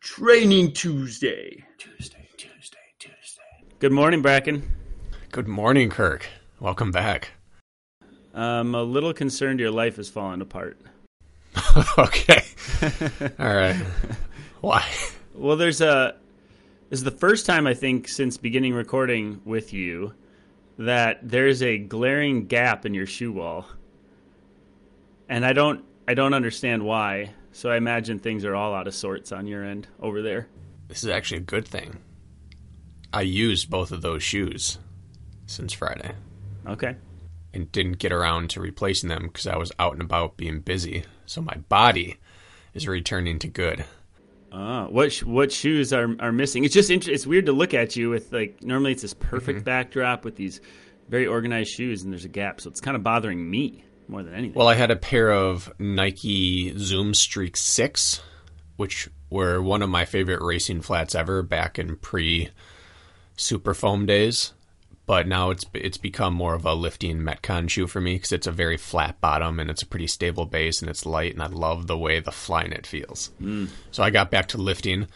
Training Tuesday. Tuesday, Tuesday, Tuesday. Good morning, Bracken. Good morning, Kirk. Welcome back. I'm a little concerned your life is falling apart. Okay. All right. Why? Well, this is the first time, I think, since beginning recording with you that there's a glaring gap in your shoe wall. And I don't understand why. So I imagine things are all out of sorts on your end over there. This is actually a good thing. I used both of those shoes since Friday. Okay. And didn't get around to replacing them because I was out and about being busy. So my body is returning to good. What shoes are missing? It's just it's weird to look at you with, like, normally it's this perfect backdrop with these very organized shoes and there's a gap. So it's kind of bothering me more than anything. Well, I had a pair of Nike Zoom Streak 6, which were one of my favorite racing flats ever back in pre-Super Foam days. But now it's become more of a lifting Metcon shoe for me because it's a very flat bottom and it's a pretty stable base and it's light, and I love the way the Flyknit feels. So I got back to lifting,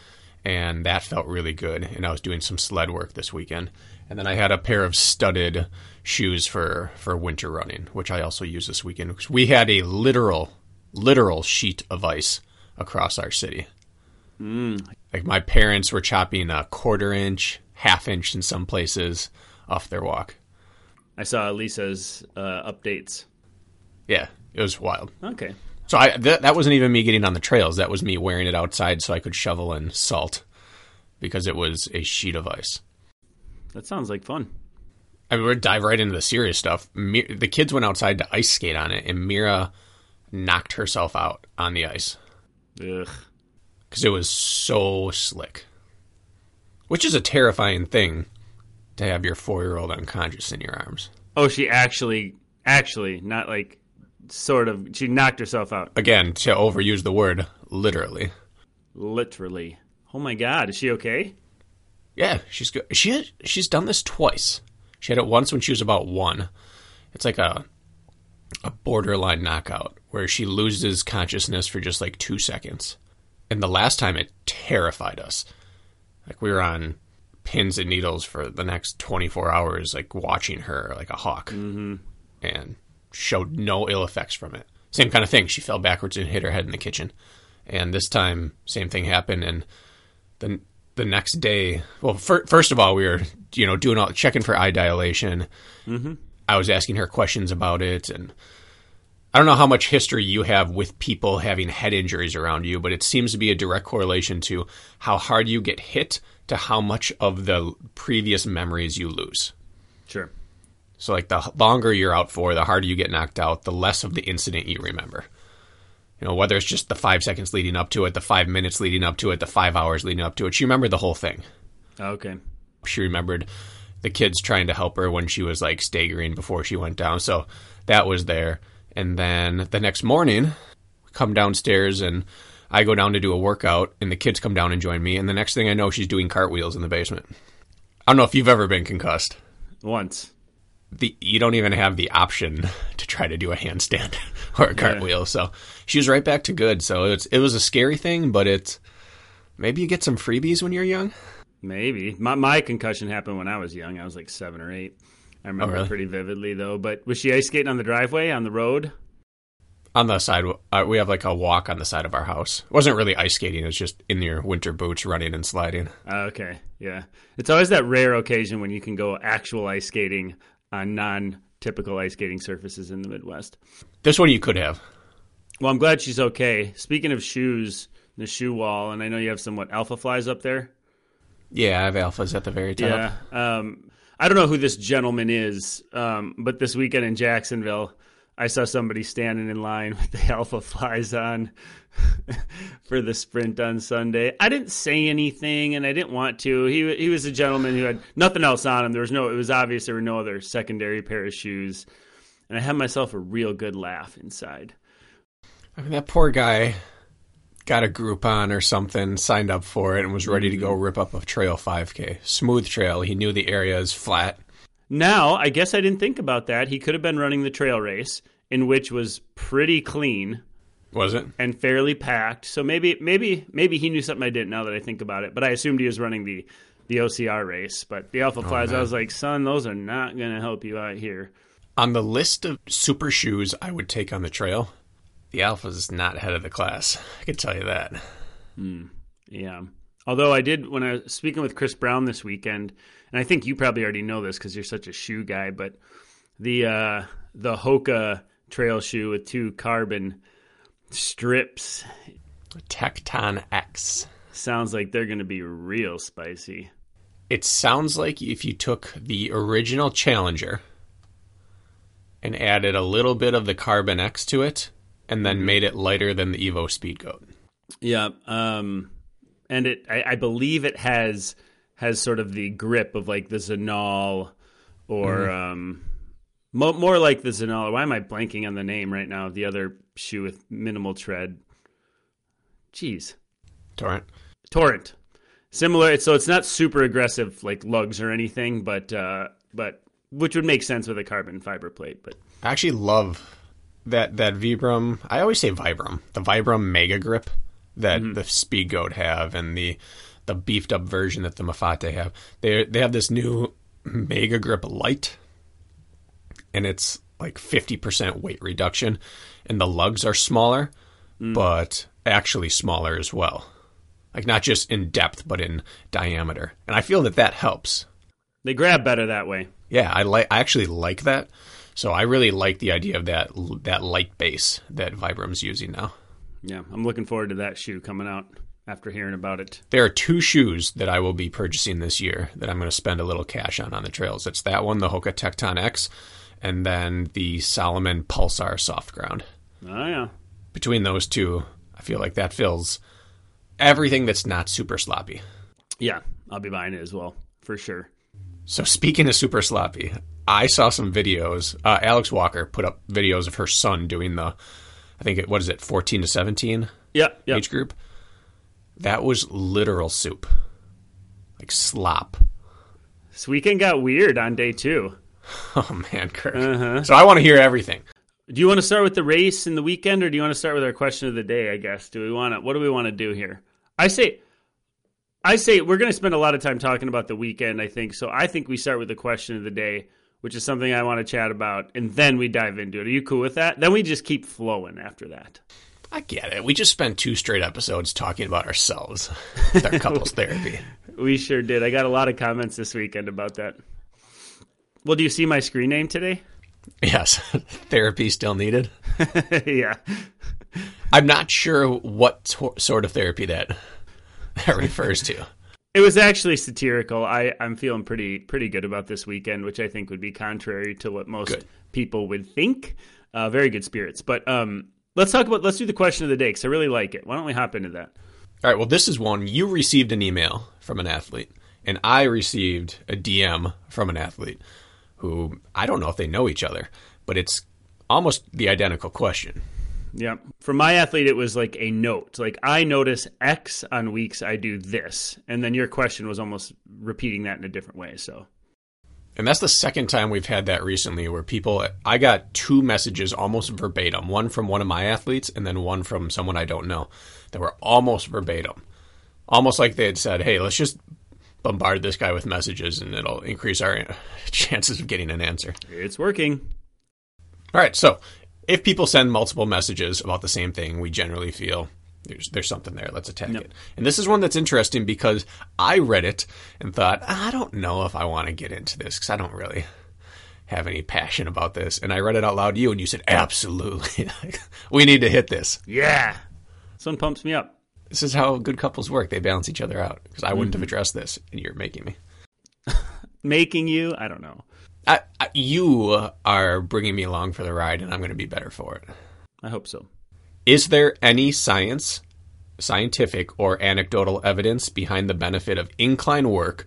and that felt really good, and I was doing some sled work this weekend. And then I had a pair of studded shoes for winter running, which I also used this weekend because we had a literal sheet of ice across our city. Like, my parents were chopping a quarter inch, half inch in some places off their walk. I saw Lisa's updates. Yeah, it was wild. Okay. So that wasn't even me getting on the trails. That was me wearing it outside so I could shovel in salt because it was a sheet of ice. That sounds like fun. I mean, we're going to dive right into the serious stuff. The kids went outside to ice skate on it, and Mira knocked herself out on the ice. Ugh. Because it was so slick. Which is a terrifying thing. To have your 4-year-old unconscious in your arms. Oh, she actually, not like sort of, she knocked herself out. Again, to overuse the word, literally. Literally. Oh my God, is she okay? Yeah, she's good. She's done this twice. She had it once when she was about 1. It's like a borderline knockout where she loses consciousness for just like 2 seconds. And the last time it terrified us. Like, we were on pins and needles for the next 24 hours, like watching her like a hawk, and showed no ill effects from it. Same kind of thing. She fell backwards and hit her head in the kitchen. And this time, same thing happened. And then the next day, well, first of all, we were, doing checking for eye dilation. I was asking her questions about it. And I don't know how much history you have with people having head injuries around you, but it seems to be a direct correlation to how hard you get hit to how much of the previous memories you lose. Sure. So, like, the longer you're out for, the harder you get knocked out, the less of the incident you remember. Whether it's just the 5 seconds leading up to it, the 5 minutes leading up to it, the 5 hours leading up to it. She remembered the whole thing. Okay. She remembered the kids trying to help her when she was, like, staggering before she went down. So that was there. And then the next morning, we come downstairs and I go down to do a workout, and the kids come down and join me. And the next thing I know, she's doing cartwheels in the basement. I don't know if you've ever been concussed. Once. You don't even have the option to try to do a handstand or a cartwheel. Yeah. So she was right back to good. So it was a scary thing, but maybe you get some freebies when you're young. Maybe. My concussion happened when I was young. I was like 7 or 8. I remember it pretty vividly, though. But was she ice skating on the driveway, on the road? On the side, we have like a walk on the side of our house. It wasn't really ice skating. It was just in your winter boots running and sliding. Okay, yeah. It's always that rare occasion when you can go actual ice skating on non-typical ice skating surfaces in the Midwest. This one you could have. Well, I'm glad she's okay. Speaking of shoes, the shoe wall, and I know you have some, Alpha Flies up there? Yeah, I have Alphas at the very top. Yeah. I don't know who this gentleman is, but this weekend in Jacksonville, I saw somebody standing in line with the Alpha Flies on for the sprint on Sunday. I didn't say anything, and I didn't want to. He was a gentleman who had nothing else on him. There was no. It was obvious there were no other secondary pair of shoes, and I had myself a real good laugh inside. I mean, that poor guy got a Groupon or something, signed up for it, and was ready to go rip up a trail 5K. Smooth trail. He knew the area is flat. Now, I guess I didn't think about that. He could have been running the trail race, in which was pretty clean. Was it? And fairly packed. So maybe he knew something I didn't, now that I think about it. But I assumed he was running the OCR race. But the Alpha Flies, I was like, son, those are not going to help you out here. On the list of super shoes I would take on the trail, the Alpha is not head of the class. I can tell you that. Yeah. Although I did, when I was speaking with Chris Brown this weekend, and I think you probably already know this because you're such a shoe guy, but the Hoka trail shoe with two carbon strips. Tecton X. Sounds like they're going to be real spicy. It sounds like if you took the original Challenger and added a little bit of the Carbon X to it, and then made it lighter than the Evo Speedgoat. Yeah, and I believe it has sort of the grip of like the Zinal, or more like the Zinal. Why am I blanking on the name right now? The other shoe with minimal tread. Jeez. Torrent. Similar. So it's not super aggressive like lugs or anything, but which would make sense with a carbon fiber plate. But I actually love that Vibram, I always say Vibram, the Vibram Mega Grip that the Speedgoat have, and the beefed up version that the Mafate have. They have this new Mega Grip Lite, and it's like 50% weight reduction, and the lugs are smaller, but actually smaller as well. Like not just in depth, but in diameter. And I feel that helps. They grab better that way. Yeah, I actually like that. So I really like the idea of that light base that Vibram's using now. Yeah, I'm looking forward to that shoe coming out after hearing about it. There are two shoes that I will be purchasing this year that I'm going to spend a little cash on the trails. It's that one, the Hoka Tecton X, and then the Salomon Pulsar Soft Ground. Oh, yeah. Between those two, I feel like that fills everything that's not super sloppy. Yeah, I'll be buying it as well, for sure. So speaking of super sloppy, I saw some videos. Alex Walker put up videos of her son doing the, 14 to 17 age group. That was literal soup. Like slop. This weekend got weird on day two. Oh, man, Kirk. Uh-huh. So I want to hear everything. Do you want to start with the race and the weekend, or do you want to start with our question of the day, I guess? What do we want to do here? I say we're going to spend a lot of time talking about the weekend, I think. So I think we start with the question of the day, which is something I want to chat about, and then we dive into it. Are you cool with that? Then we just keep flowing after that. I get it. We just spent two straight episodes talking about ourselves with our couples therapy. We sure did. I got a lot of comments this weekend about that. Well, do you see my screen name today? Yes. Therapy still needed? Yeah. I'm not sure what sort of therapy that refers to. It was actually satirical. I'm feeling pretty good about this weekend, which I think would be contrary to what most people would think. Very good spirits. But let's do the question of the day, because I really like it. Why don't we hop into that? All right. Well, this is one. You received an email from an athlete, and I received a DM from an athlete who I don't know if they know each other, but it's almost the identical question. Yeah. For my athlete, it was like a note. Like, I notice X on weeks I do this. And then your question was almost repeating that in a different way. So, and that's the second time we've had that recently, where I got two messages almost verbatim, one from one of my athletes and then one from someone I don't know, that were almost verbatim. Almost like they had said, hey, let's just bombard this guy with messages and it'll increase our chances of getting an answer. It's working. All right. So, if people send multiple messages about the same thing, we generally feel there's something there. Let's attack it. And this is one that's interesting, because I read it and thought, I don't know if I want to get into this, because I don't really have any passion about this. And I read it out loud to you, and you said, absolutely. We need to hit this. Yeah. This one pumps me up. This is how good couples work. They balance each other out, because I wouldn't have addressed this, and you're making me. Making you? I don't know. I you are bringing me along for the ride, and I'm going to be better for it. I hope so. Is there any scientific or anecdotal evidence behind the benefit of incline work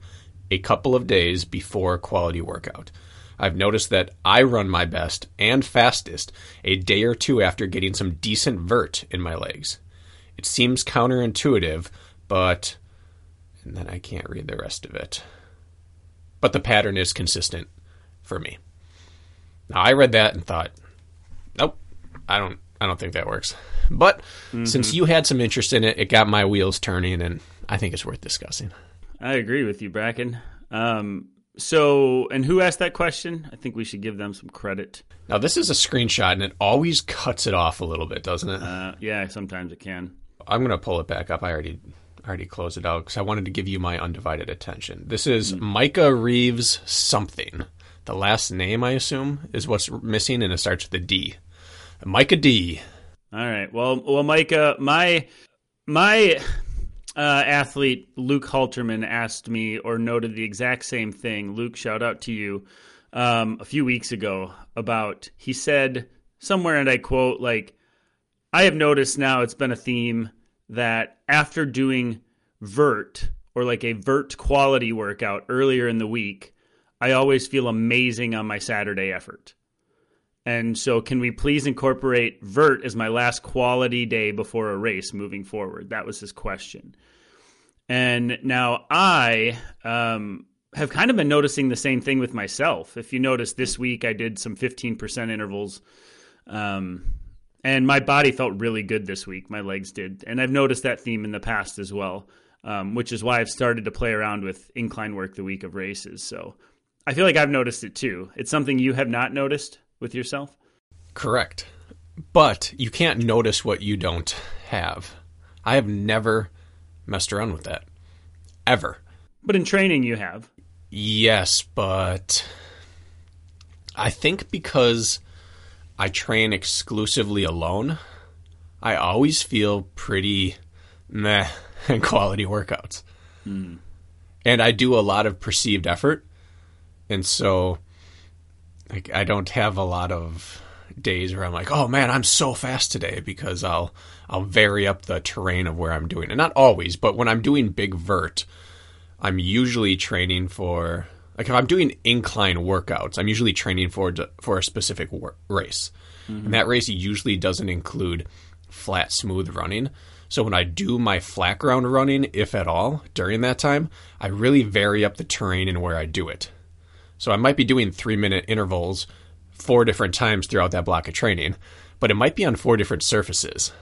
a couple of days before quality workout? I've noticed that I run my best and fastest a day or two after getting some decent vert in my legs. It seems counterintuitive, but... and then I can't read the rest of it. But the pattern is consistent for me. Now, I read that and thought, nope, I don't think that works. But since you had some interest in it, it got my wheels turning, and I think it's worth discussing. I agree with you, Bracken. So, and who asked that question? I think we should give them some credit. Now, this is a screenshot, and it always cuts it off a little bit, doesn't it? Yeah, sometimes it can. I'm going to pull it back up. I already closed it out because I wanted to give you my undivided attention. This is Micah Reeves something. The last name, I assume, is what's missing, and it starts with a D. Micah D. All right. Well, Micah, my athlete Luke Halterman asked me or noted the exact same thing. Luke, shout out to you a few weeks ago about, he said somewhere, and I quote, like, I have noticed now it's been a theme that after doing vert or like a vert quality workout earlier in the week, I always feel amazing on my Saturday effort. And so can we please incorporate vert as my last quality day before a race moving forward? That was his question. And now I have kind of been noticing the same thing with myself. If you notice, this week I did some 15% intervals, and my body felt really good this week. My legs did. And I've noticed that theme in the past as well, which is why I've started to play around with incline work the week of races. So I feel like I've noticed it too. It's something you have not noticed with yourself? Correct. But you can't notice what you don't have. I have never messed around with that. Ever. But in training you have. Yes, but I think because I train exclusively alone, I always feel pretty meh in quality workouts. Mm. And I do a lot of perceived effort. And so like, I don't have a lot of days where I'm like, oh man, I'm so fast today, because I'll vary up the terrain of where I'm doing it. Not always, but when I'm doing big vert, I'm usually training for... like if I'm doing incline workouts, I'm usually training for a specific race. Mm-hmm. And that race usually doesn't include flat, smooth running. So when I do my flat ground running, if at all, during that time, I really vary up the terrain and where I do it. So I might be doing 3-minute intervals 4 different times throughout that block of training, but it might be on 4 different surfaces,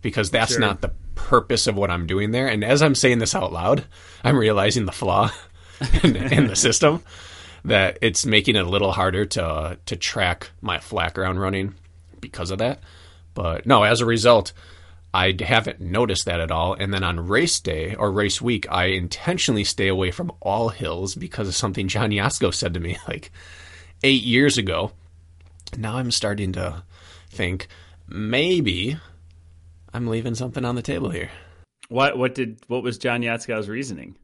because that's sure. Not the purpose of what I'm doing there. And as I'm saying this out loud, I'm realizing the flaw in the system, that it's making it a little harder to track my flat ground running because of that. But no, as a result, I haven't noticed that at all. And then on race day or race week, I intentionally stay away from all hills because of something John Yasko said to me like 8 years ago. Now I'm starting to think maybe I'm leaving something on the table here. What was John Yasko's reasoning?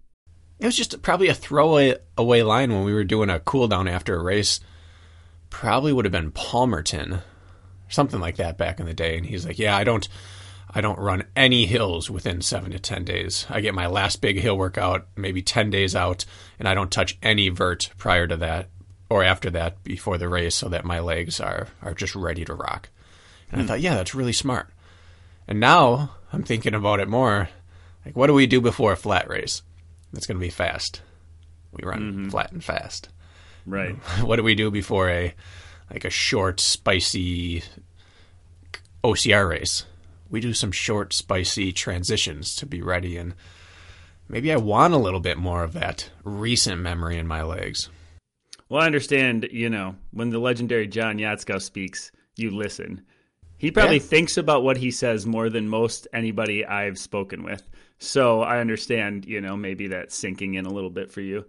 It was just probably a throwaway line when we were doing a cool down after a race. Probably would have been Palmerton, something like that back in the day. And he's like, yeah, I don't run any hills within 7 to 10 days. I get my last big hill workout maybe 10 days out, and I don't touch any vert prior to that or after that before the race, so that my legs are just ready to rock. And I thought, yeah, that's really smart. And now I'm thinking about it more. Like, what do we do before a flat race? That's going to be fast. We run flat and fast. Right. What do we do before a short, spicy OCR race? We do some short, spicy transitions to be ready, and maybe I want a little bit more of that recent memory in my legs. Well, I understand, when the legendary John Yasko speaks, you listen. He probably thinks about what he says more than most anybody I've spoken with. So I understand, maybe that's sinking in a little bit for you.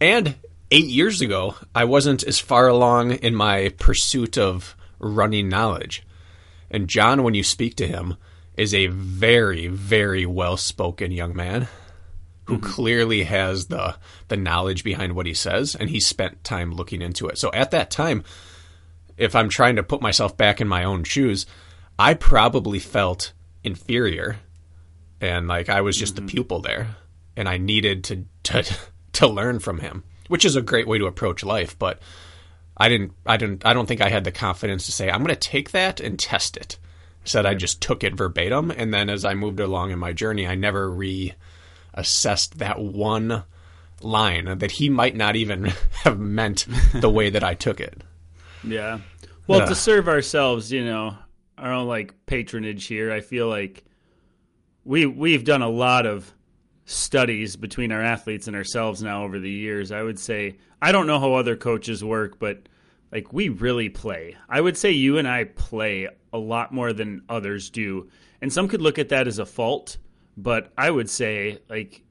And 8 years ago, I wasn't as far along in my pursuit of running knowledge. And John, when you speak to him, is a very, very well-spoken young man who clearly has the knowledge behind what he says, and he spent time looking into it. So at that time, if I'm trying to put myself back in my own shoes, I probably felt inferior, and like I was just the pupil there, and I needed to learn from him, which is a great way to approach life. But I don't think I had the confidence to say, I'm going to take that and test it. Said I just took it verbatim, and then as I moved along in my journey, I never reassessed that one line that he might not even have meant the way that I took it. Yeah. Well, to serve ourselves, you know, our own like patronage here, I feel like we've done a lot of studies between our athletes and ourselves now over the years. I would say, I don't know how other coaches work, but like we really play. I would say you and I play a lot more than others do. And some could look at that as a fault, but I would say like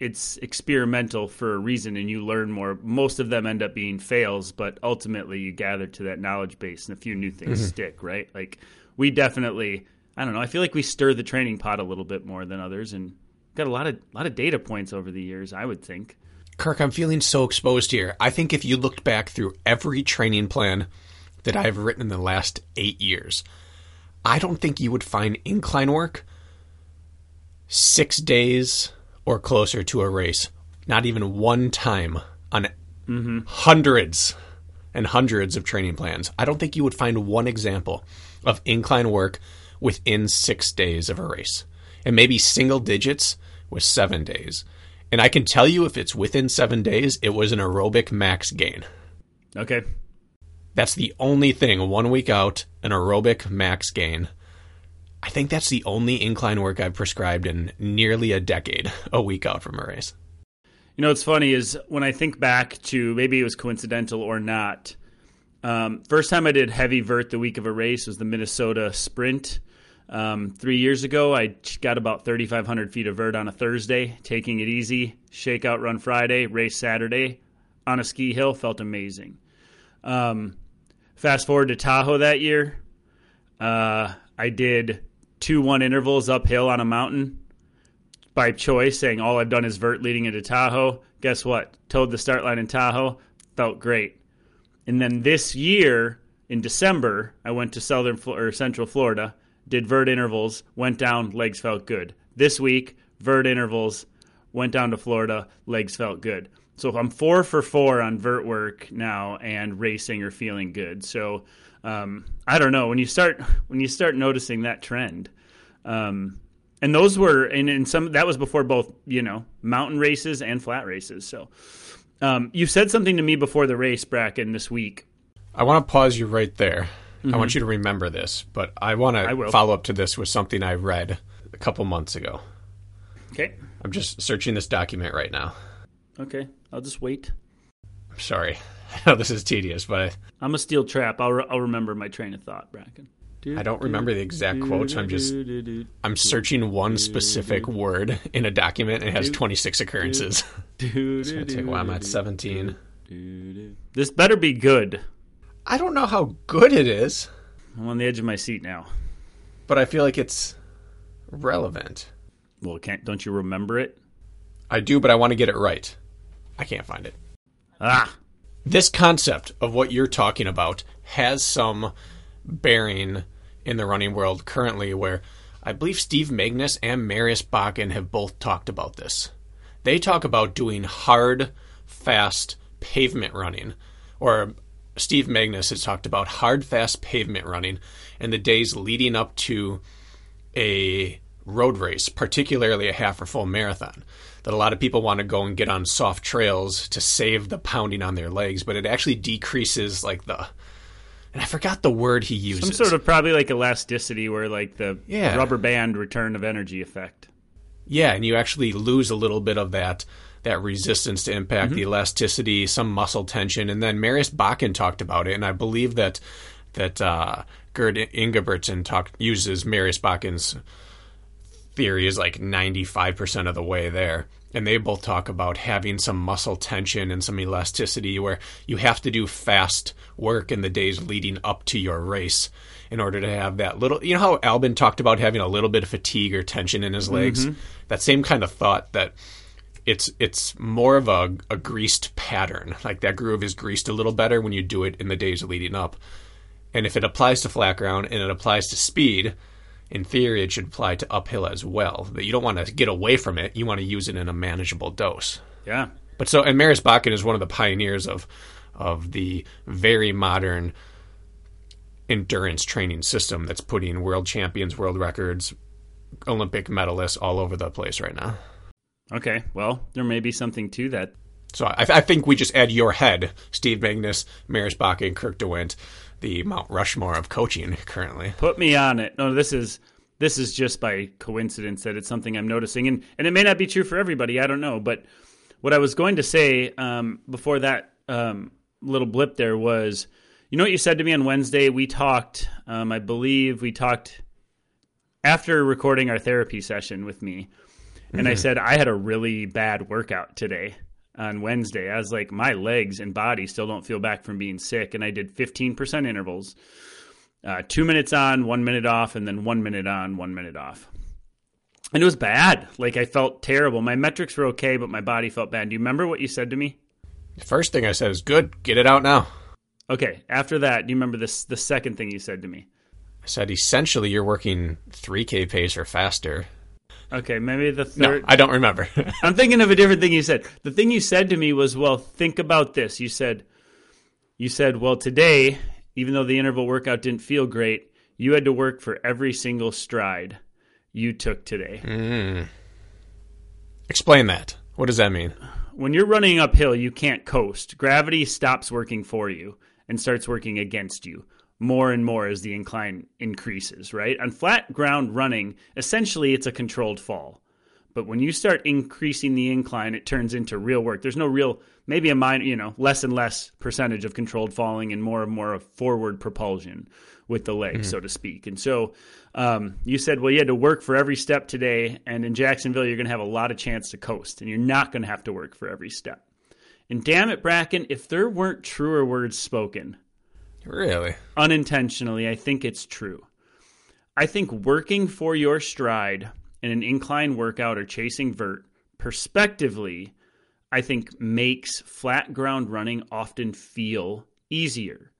it's experimental for a reason and you learn more. Most of them end up being fails, but ultimately you gather to that knowledge base and a few new things stick, right? Like we definitely, I don't know, I feel like we stir the training pot a little bit more than others and got a lot of data points over the years, I would think. Kirk, I'm feeling so exposed here. I think if you looked back through every training plan that I've written in the last 8 years, I don't think you would find incline work 6 days or closer to a race. Not even one time on hundreds and hundreds of training plans. I don't think you would find one example of incline work within 6 days of a race. And maybe single digits with 7 days. And I can tell you if it's within 7 days, it was an aerobic max gain. Okay. That's the only thing. 1 week out, an aerobic max gain. I think that's the only incline work I've prescribed in nearly a decade, a week out from a race. You know, what's funny is when I think back to maybe it was coincidental or not. First time I did heavy vert the week of a race was the Minnesota Sprint. 3 years ago, I got about 3,500 feet of vert on a Thursday, taking it easy, shakeout run Friday, race Saturday on a ski hill. Felt amazing. Fast forward to Tahoe that year. I did 2-1 intervals uphill on a mountain by choice, saying all I've done is vert leading into Tahoe. Guess what? Towed the start line in Tahoe. Felt great. And then this year in December, I went to Central Florida, did vert intervals, went down, legs felt good. This week, vert intervals, went down to Florida, legs felt good. So I'm 4 for 4 on vert work now and racing or feeling good. So I don't know, when you start noticing that trend, and those were, and in some, that was before both, you know, mountain races and flat races. So you said something to me before the race, Bracken, this week. I want to pause you right there. I want you to remember this, but I want to follow up to this with something I read a couple months ago. Okay. I'm just searching this document right now. Okay. I'll just wait. I'm sorry. I know this is tedious, but... I'm a steel trap. I'll remember my train of thought, Bracken. I don't remember the exact quotes. I'm searching one specific word in a document, and it has 26 occurrences. It's going to take a while. I'm at 17. This better be good. I don't know how good it is. I'm on the edge of my seat now. But I feel like it's relevant. Well, don't you remember it? I do, but I want to get it right. I can't find it. Ah! This concept of what you're talking about has some bearing in the running world currently, where I believe Steve Magness and Marius Bakken have both talked about this. They talk about doing hard, fast pavement running, or... Steve Magness has talked about hard, fast pavement running in the days leading up to a road race, particularly a half or full marathon, that a lot of people want to go and get on soft trails to save the pounding on their legs, but it actually decreases like the, and I forgot the word he uses. Some sort of probably like elasticity where like the rubber band return of energy effect. Yeah, and you actually lose a little bit of that resistance to impact, the elasticity, some muscle tension. And then Marius Bakken talked about it, and I believe that Gerd Ingebrigtsen uses Marius Bakken's theory is like 95% of the way there. And they both talk about having some muscle tension and some elasticity where you have to do fast work in the days leading up to your race in order to have that little... You know how Albin talked about having a little bit of fatigue or tension in his legs? That same kind of thought that... it's more of a greased pattern. Like that groove is greased a little better when you do it in the days leading up. And if it applies to flat ground and it applies to speed, in theory, it should apply to uphill as well. That you don't want to get away from it. You want to use it in a manageable dose. Yeah. But so, and Marius Bakken is one of the pioneers of the very modern endurance training system that's putting world champions, world records, Olympic medalists all over the place right now. Okay. Well, there may be something to that. So I think we just add your head, Steve Magness, Marius Bakken, Kirk DeWint, the Mount Rushmore of coaching currently. Put me on it. No, this is just by coincidence that it's something I'm noticing. And it may not be true for everybody. I don't know. But what I was going to say before that little blip there was, you know what you said to me on Wednesday? We talked, I believe we talked after recording our therapy session with me. And I said, I had a really bad workout today. On Wednesday, I was like, my legs and body still don't feel back from being sick. And I did 15% intervals, 2 minutes on, 1 minute off, and then 1 minute on, 1 minute off. And it was bad. Like I felt terrible. My metrics were okay, but my body felt bad. Do you remember what you said to me? The first thing I said is good. Get it out now. Okay. After that, do you remember this? The second thing you said to me? I said, essentially, you're working 3K pace or faster. Okay, maybe the third. No, I don't remember. I'm thinking of a different thing you said. The thing you said to me was, well, think about this. You said, well, today, even though the interval workout didn't feel great, you had to work for every single stride you took today. Mm. Explain that. What does that mean? When you're running uphill, you can't coast. Gravity stops working for you and starts working against you. More and more as the incline increases, right? On flat ground running, essentially it's a controlled fall. But when you start increasing the incline, it turns into real work. There's no real, maybe a minor, less and less percentage of controlled falling and more of forward propulsion with the leg, so to speak. And so you said, well, you had to work for every step today. And in Jacksonville, you're going to have a lot of chance to coast and you're not going to have to work for every step. And damn it, Bracken, if there weren't truer words spoken, really? Unintentionally, I think it's true. I think working for your stride in an incline workout or chasing vert, perspectively, I think makes flat ground running often feel easier.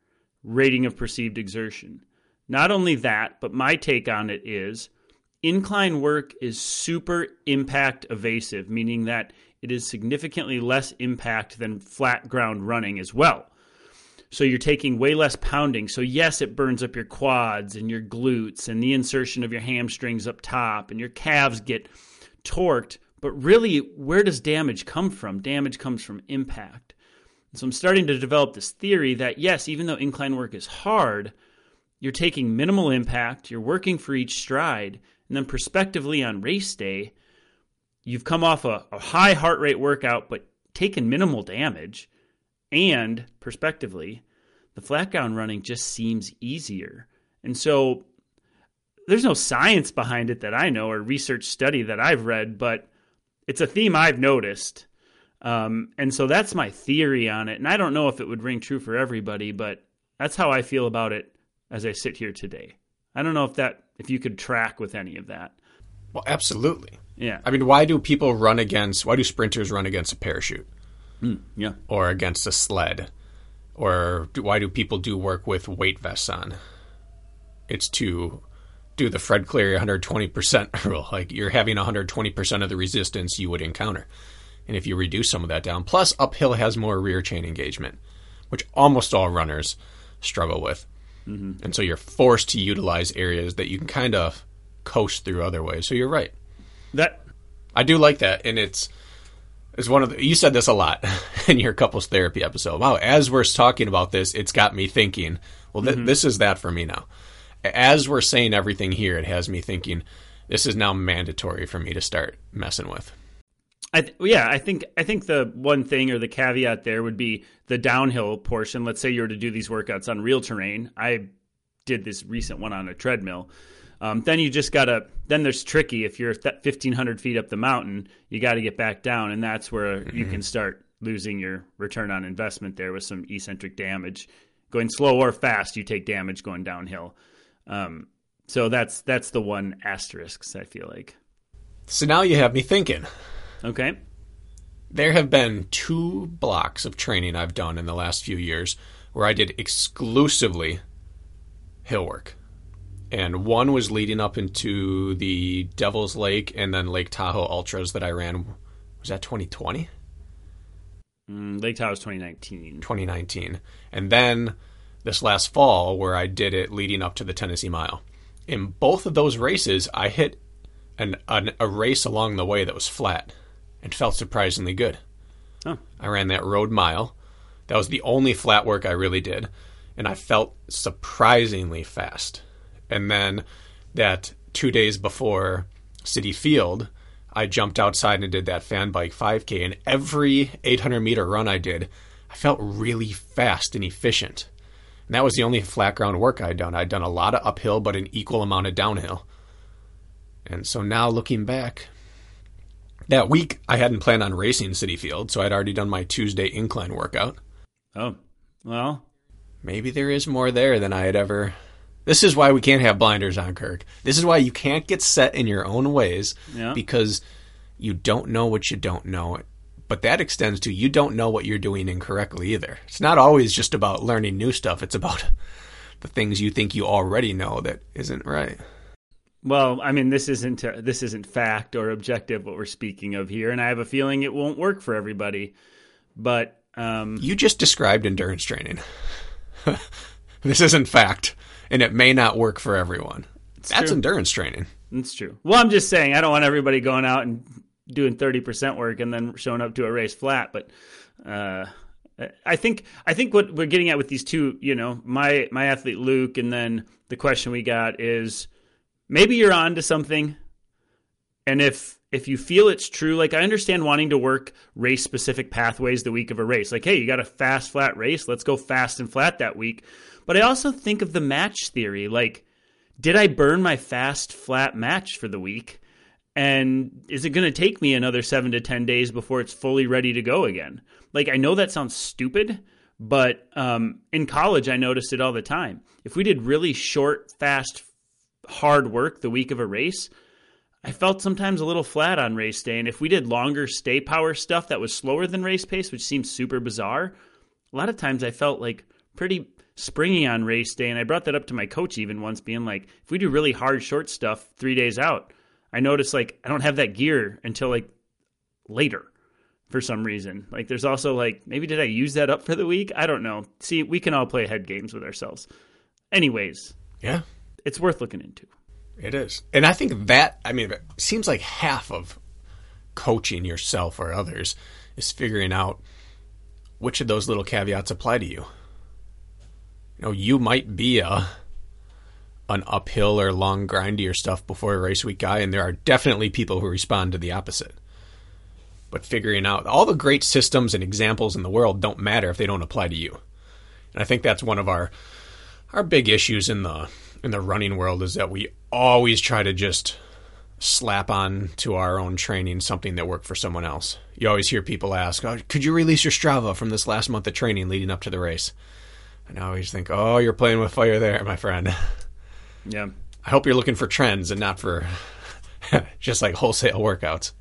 Rating of perceived exertion. Not only that, but my take on it is incline work is super impact evasive, meaning that it is significantly less impact than flat ground running as well. So you're taking way less pounding. So yes, it burns up your quads and your glutes and the insertion of your hamstrings up top and your calves get torqued. But really, where does damage come from? Damage comes from impact. And so I'm starting to develop this theory that yes, even though incline work is hard, you're taking minimal impact, you're working for each stride, and then prospectively on race day, you've come off a high heart rate workout but taken minimal damage. And perspectively, the flat ground running just seems easier. And so there's no science behind it that I know or research study that I've read, but it's a theme I've noticed. And so that's my theory on it. And I don't know if it would ring true for everybody, but that's how I feel about it as I sit here today. I don't know if you could track with any of that. Well, absolutely. Yeah. I mean, why do sprinters run against a parachute? Yeah. Or against a sled? Or why do people do work with weight vests on? It's to do the Fred Cleary 120% rule. Like you're having 120% of the resistance you would encounter. And if you reduce some of that down, plus uphill has more rear chain engagement, which almost all runners struggle with. Mm-hmm. And so you're forced to utilize areas that you can kind of coast through other ways. So you're right. That I do like that. And it's one of the, you said this a lot in your couples therapy episode. Wow, as we're talking about this, it's got me thinking, well, this is that for me now. As we're saying everything here, it has me thinking, this is now mandatory for me to start messing with. I think the one thing or the caveat there would be the downhill portion. Let's say you were to do these workouts on real terrain. I did this recent one on a treadmill. Then you just gotta. Then there's tricky. If you're 1,500 feet up the mountain, you got to get back down, and that's where you can start losing your return on investment there with some eccentric damage. Going slow or fast, you take damage going downhill. So that's the one asterisk I feel like. So now you have me thinking. Okay. There have been 2 blocks of training I've done in the last few years where I did exclusively hill work. And one was leading up into the Devil's Lake and then Lake Tahoe Ultras that I ran. Was that 2020? Lake Tahoe was 2019. 2019. And then this last fall where I did it leading up to the Tennessee Mile. In both of those races, I hit a race along the way that was flat and felt surprisingly good. Oh. I ran that road mile. That was the only flat work I really did. And I felt surprisingly fast. And then that 2 days before City Field, I jumped outside and did that fan bike 5K. And every 800-meter run I did, I felt really fast and efficient. And that was the only flat ground work I'd done. I'd done a lot of uphill, but an equal amount of downhill. And so now looking back, that week I hadn't planned on racing City Field, so I'd already done my Tuesday incline workout. Oh, well. Maybe there is more there than I had ever... This is why we can't have blinders on, Kirk. This is why you can't get set in your own ways, yeah, because you don't know what you don't know. But that extends to you don't know what you're doing incorrectly either. It's not always just about learning new stuff. It's about the things you think you already know that isn't right. Well, I mean, this isn't fact or objective what we're speaking of here, and I have a feeling it won't work for everybody. But you just described endurance training. This isn't fact. And it may not work for everyone. That's endurance training. It's true. Well, I'm just saying, I don't want everybody going out and doing 30% work and then showing up to a race flat. But I think what we're getting at with these two, you know, my athlete Luke, and then the question we got is maybe you're on to something. And if you feel it's true, like I understand wanting to work race specific pathways the week of a race. Like, hey, you got a fast flat race. Let's go fast and flat that week. But I also think of the match theory, like, did I burn my fast flat match for the week? And is it going to take me another 7 to 10 days before it's fully ready to go again? Like, I know that sounds stupid, but in college, I noticed it all the time. If we did really short, fast, hard work the week of a race, I felt sometimes a little flat on race day. And if we did longer stay power stuff that was slower than race pace, which seems super bizarre, a lot of times I felt like pretty springy on race day. And I brought that up to my coach even once, being like, if we do really hard short stuff 3 days out, I notice like I don't have that gear until like later for some reason. Like there's also like, maybe did I use that up for the week? I don't know. See, we can all play head games with ourselves. Anyways. Yeah. It's worth looking into. It is. And I think that, I mean, it seems like half of coaching yourself or others is figuring out which of those little caveats apply to you. You know, you might be an uphill or long grindier stuff before a race week guy, and there are definitely people who respond to the opposite. But figuring out all the great systems and examples in the world don't matter if they don't apply to you. And I think that's one of our big issues in the running world, is that we always try to just slap on to our own training something that worked for someone else. You always hear people ask, oh, could you release your Strava from this last month of training leading up to the race? And I always think, oh, you're playing with fire there, my friend. Yeah. I hope you're looking for trends and not for just like wholesale workouts.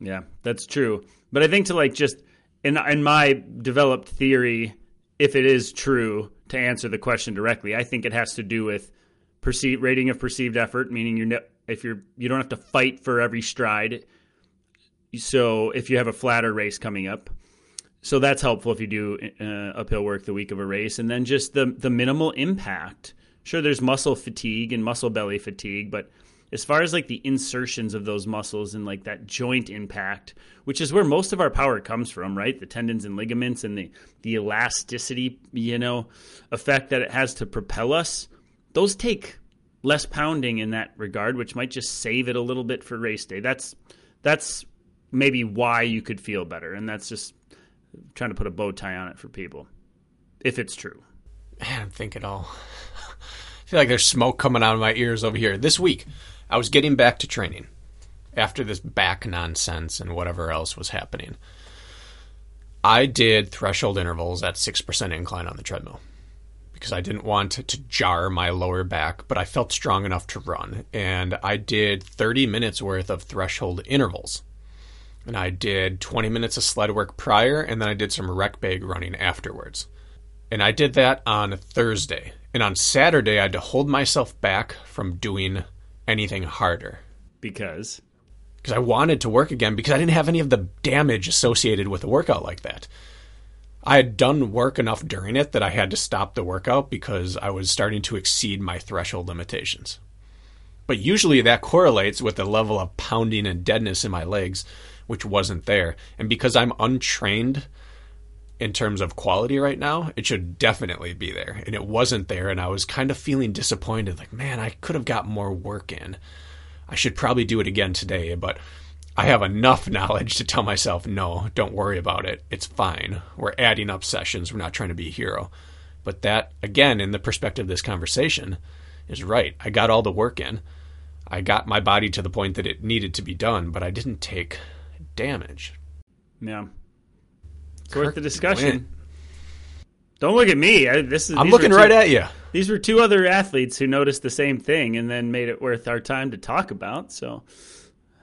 Yeah, that's true. But I think to like just in my developed theory, if it is true, to answer the question directly, I think it has to do with rating of perceived effort, meaning you don't have to fight for every stride. So if you have a flatter race coming up. So that's helpful if you do uphill work the week of a race. And then just the minimal impact. Sure, there's muscle fatigue and muscle belly fatigue, but as far as like the insertions of those muscles and like that joint impact, which is where most of our power comes from, right? The tendons and ligaments and the elasticity, you know, effect that it has to propel us. Those take less pounding in that regard, which might just save it a little bit for race day. That's maybe why you could feel better. And that's just trying to put a bow tie on it for people, if it's true. I don't think at all. I feel like there's smoke coming out of my ears over here. This week, I was getting back to training after this back nonsense and whatever else was happening. I did threshold intervals at 6% incline on the treadmill because I didn't want to jar my lower back, but I felt strong enough to run. And I did 30 minutes worth of threshold intervals. and I did 20 minutes of sled work prior, and then I did some rec bag running afterwards. And I did that on Thursday. And on Saturday, I had to hold myself back from doing anything harder. Because? Because I wanted to work again, because I didn't have any of the damage associated with a workout like that. I had done work enough during it that I had to stop the workout because I was starting to exceed my threshold limitations. But usually that correlates with the level of pounding and deadness in my legs, which wasn't there. And because I'm untrained in terms of quality right now, it should definitely be there. And it wasn't there, and I was kind of feeling disappointed. Like, man, I could have got more work in. I should probably do it again today, but I have enough knowledge to tell myself, no, don't worry about it. It's fine. We're adding up sessions. We're not trying to be a hero. But that, again, in the perspective of this conversation, is right. I got all the work in. I got my body to the point that it needed to be done, but I didn't take damage. Yeah. It's worth the discussion. Went. Don't look at me. I'm looking right at you. These were two other athletes who noticed the same thing and then made it worth our time to talk about, so...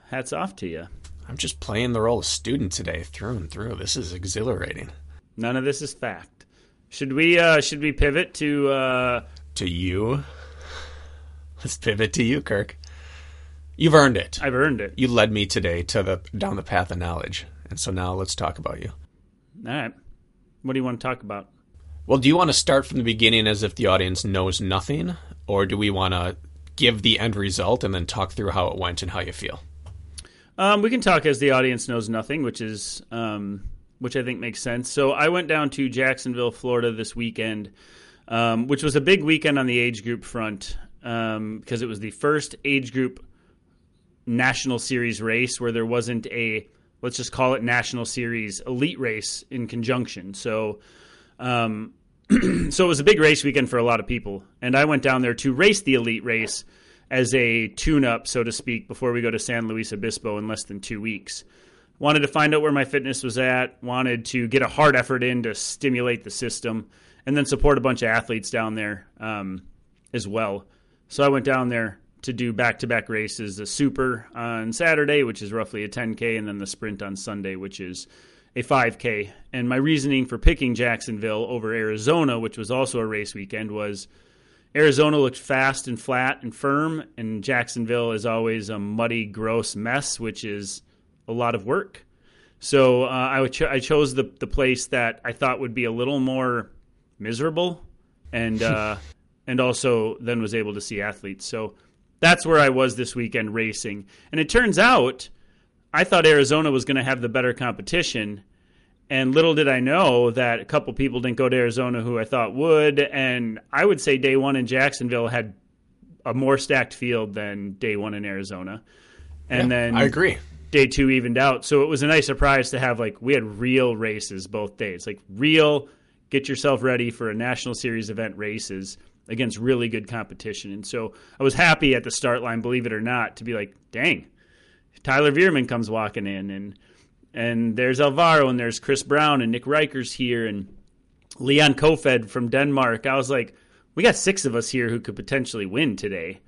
hats off to you. I'm just playing the role of student today, through and through. This is exhilarating. None of this is fact. Should we pivot to you? Let's pivot to you, Kirk. You've earned it. I've earned it. You led me today down the path of knowledge, and so now let's talk about you. All right. What do you want to talk about? Well, do you want to start from the beginning as if the audience knows nothing, or do we want to give the end result and then talk through how it went and how you feel? We can talk as the audience knows nothing, which I think makes sense. So I went down to Jacksonville, Florida this weekend, which was a big weekend on the age group front, because it was the first age group national series race where there wasn't a, let's just call it national series elite race in conjunction. So it was a big race weekend for a lot of people. And I went down there to race the elite race as a tune-up, so to speak, before we go to San Luis Obispo in less than 2 weeks. Wanted to find out where my fitness was at, wanted to get a hard effort in to stimulate the system, and then support a bunch of athletes down there as well. So I went down there to do back-to-back races, the super on Saturday, which is roughly a 10K, and then the sprint on Sunday, which is a 5K. And my reasoning for picking Jacksonville over Arizona, which was also a race weekend, was Arizona looked fast and flat and firm, and Jacksonville is always a muddy, gross mess, which is a lot of work. So I chose the place that I thought would be a little more miserable, and also then was able to see athletes. So that's where I was this weekend racing. And it turns out I thought Arizona was going to have the better competition, and little did I know that a couple people didn't go to Arizona who I thought would. And I would say day one in Jacksonville had a more stacked field than day one in Arizona. And yeah, then I agree. Day two evened out. So it was a nice surprise to have, like, we had real races both days. Like real get yourself ready for a national series event races against really good competition. And so I was happy at the start line, believe it or not, to be like, dang, Tyler Veerman comes walking in, and there's Alvaro, and there's Chris Brown, and Nick Riker's here, and Leon Kofed from Denmark. I was like, we got six of us here who could potentially win today.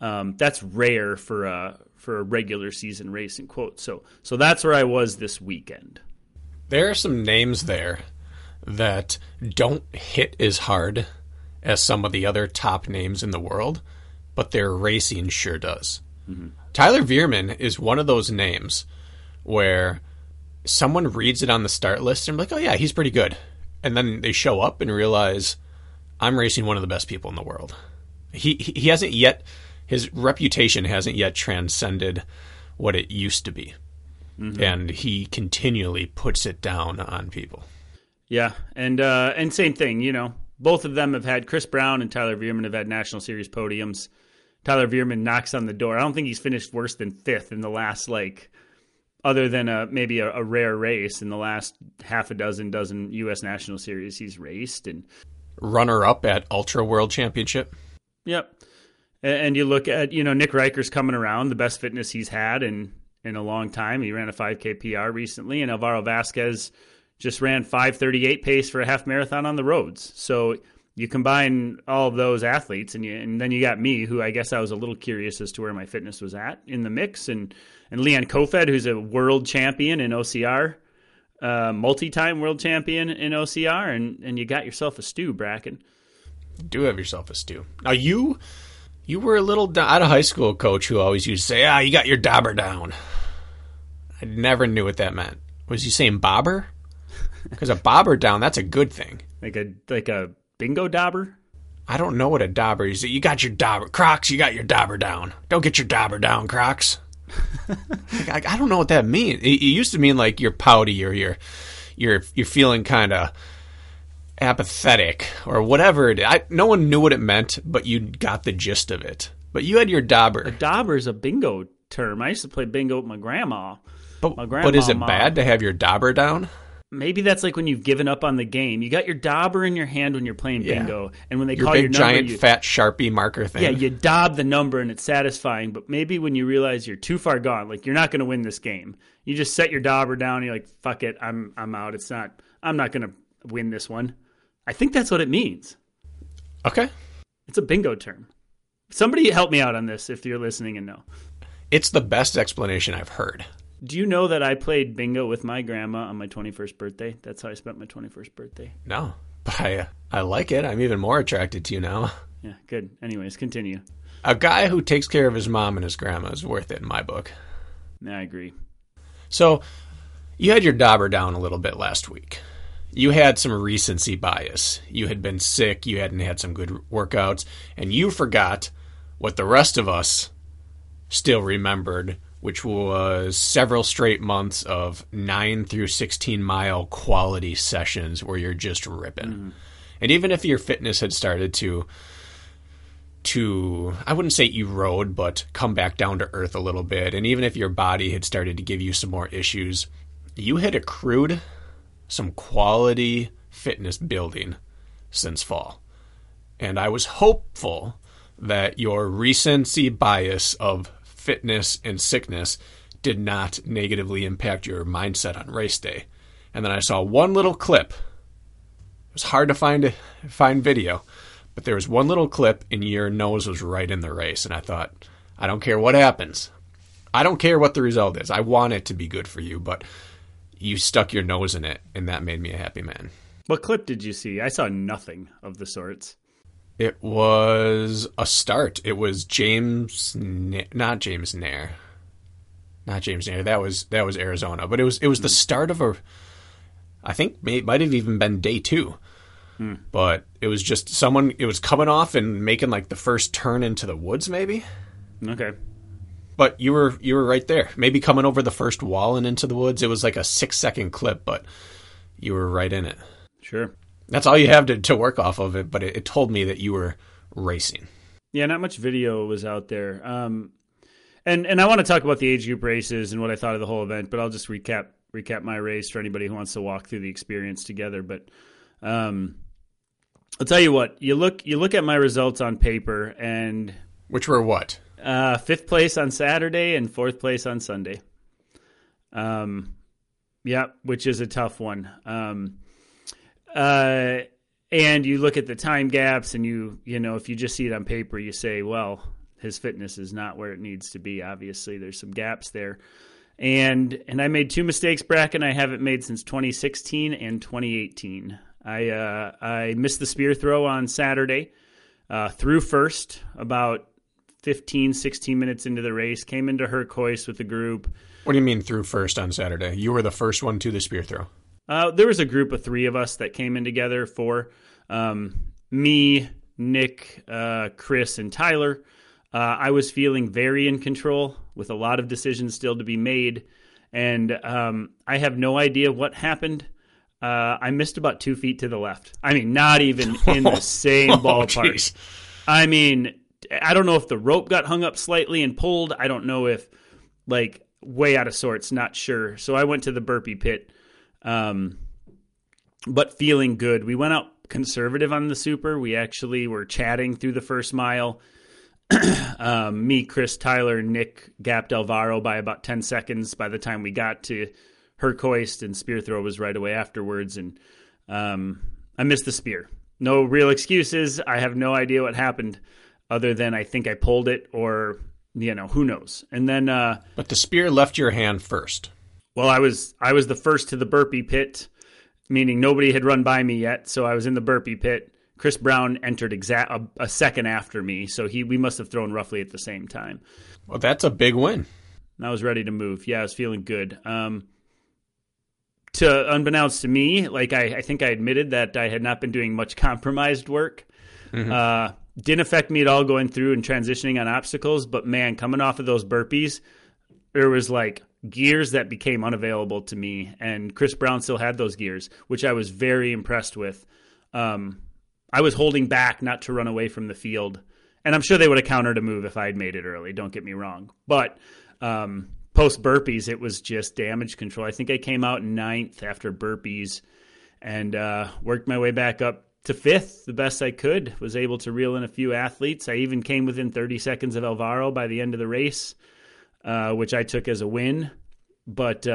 That's rare for a regular season race, in quotes. So that's where I was this weekend. There are some names there that don't hit as hard as some of the other top names in the world, but their racing sure does. Mm-hmm. Tyler Veerman is one of those names where someone reads it on the start list and I'm like, oh yeah, he's pretty good. And then they show up and realize I'm racing one of the best people in the world. He hasn't yet, his reputation hasn't yet transcended what it used to be. Mm-hmm. And he continually puts it down on people. Yeah. And same thing, you know, both of them have had, Chris Brown and Tyler Veerman have had national series podiums. Tyler Veerman knocks on the door. I don't think he's finished worse than fifth in the last, like, other than maybe a rare race in the last half a dozen U.S. National Series he's raced. And runner-up at Ultra World Championship. Yep. And you look at, you know, Nick Riker's coming around, the best fitness he's had in a long time. He ran a 5K PR recently, and Alvaro Vasquez just ran 5:38 pace for a half marathon on the roads. So you combine all of those athletes, and then you got me, who I guess I was a little curious as to where my fitness was at in the mix, and Leon Kofed, who's a world champion in OCR, multi-time world champion in OCR, and you got yourself a stew, Bracken. You do have yourself a stew. Now, you were a little out of high school coach who always used to say, you got your dauber down. I never knew what that meant. Was he saying bobber? Because a bobber down, that's a good thing. Like a bingo dauber? I don't know what a dauber is. You got your dauber. Crocs, you got your dauber down. Don't get your dauber down, Crocs. I don't know what that means. It used to mean like you're pouty or you're feeling kind of apathetic or whatever it is. No one knew what it meant, but you got the gist of it. But you had your dauber. A dauber is a bingo term. I used to play bingo with my grandma. But is it bad to have your dauber down? Maybe that's like when you've given up on the game. You got your dauber in your hand when you're playing bingo, and when they call your number, fat Sharpie marker thing. Yeah, you daub the number, and it's satisfying. But maybe when you realize you're too far gone, like you're not going to win this game, you just set your dauber down. And you're like, fuck it, I'm out. It's not. I'm not going to win this one. I think that's what it means. Okay, it's a bingo term. Somebody help me out on this if you're listening and know. It's the best explanation I've heard. Do you know that I played bingo with my grandma on my 21st birthday? That's how I spent my 21st birthday. No, but I like it. I'm even more attracted to you now. Yeah, good. Anyways, continue. A guy who takes care of his mom and his grandma is worth it in my book. I agree. So you had your dauber down a little bit last week. You had some recency bias. You had been sick. You hadn't had some good workouts. And you forgot what the rest of us still remembered, which was several straight months of 9 through 16-mile quality sessions where you're just ripping. Mm-hmm. And even if your fitness had started to, I wouldn't say erode, but come back down to earth a little bit, and even if your body had started to give you some more issues, you had accrued some quality fitness building since fall. And I was hopeful that your recency bias of fitness and sickness did not negatively impact your mindset on race day. And then I saw one little clip. It was hard to find video, but there was one little clip and your nose was right in the race. And I thought, I don't care what happens. I don't care what the result is. I want it to be good for you, but you stuck your nose in it, and that made me a happy man. What clip did you see? I saw nothing of the sorts. It was a start. It was not James Nair. That was Arizona. But it was the start of a, I think it might have even been day two. Hmm. But it was just someone. It was coming off and making like the first turn into the woods, maybe. Okay. But you were right there. Maybe coming over the first wall and into the woods. It was like a 6-second clip, but you were right in it. Sure. That's all you have to work off of it, but it told me that you were racing. Yeah, not much video was out there. And I want to talk about the age group races and what I thought of the whole event, but I'll just recap my race for anybody who wants to walk through the experience together. But I'll tell you what, you look at my results on paper, and which were what? 5th place on Saturday and 4th place on Sunday. Yeah, which is a tough one. And you look at the time gaps, and you know, if you just see it on paper, you say, well, his fitness is not where it needs to be. Obviously there's some gaps there. And I made two mistakes, Bracken, I haven't made since 2016 and 2018. I missed the spear throw on Saturday, threw first about 15, 16 minutes into the race, came into Hercoise with the group. What do you mean threw first on Saturday? You were the first one to the spear throw. There was a group of 3 of us that came in together for me, Nick, Chris, and Tyler. I was feeling very in control with a lot of decisions still to be made, and I have no idea what happened. I missed about 2 feet to the left. I mean, not even in the same ballpark. I mean, I don't know if the rope got hung up slightly and pulled. I don't know if, like, way out of sorts, not sure. So I went to the burpee pit. But feeling good. We went out conservative on the super. We actually were chatting through the first mile. Me, Chris, Tyler, and Nick gapped Alvaro by about 10 seconds by the time we got to Hercoist, and spear throw was right away afterwards. And I missed the spear. no real excuses. I have no idea what happened other than I think I pulled it or, you know, who knows. And then, but the spear left your hand first. Well, I was the first to the burpee pit, meaning nobody had run by me yet. So I was in the burpee pit. Chris Brown entered a second after me. So we must have thrown roughly at the same time. Well, that's a big win. And I was ready to move. Yeah, I was feeling good. To unbeknownst to me, like I think I admitted that I had not been doing much compromised work. Mm-hmm. Didn't affect me at all going through and transitioning on obstacles, but man, coming off of those burpees, there was like gears that became unavailable to me, and Chris Brown still had those gears, which I was very impressed with. I was holding back not to run away from the field, and I'm sure they would have countered a move if I had made it early. Don't get me wrong, but post burpees, it was just damage control. I think I came out ninth after burpees, and worked my way back up to fifth the best I could. Was able to reel in a few athletes. I even came within 30 seconds of Alvaro by the end of the race, which I took as a win, but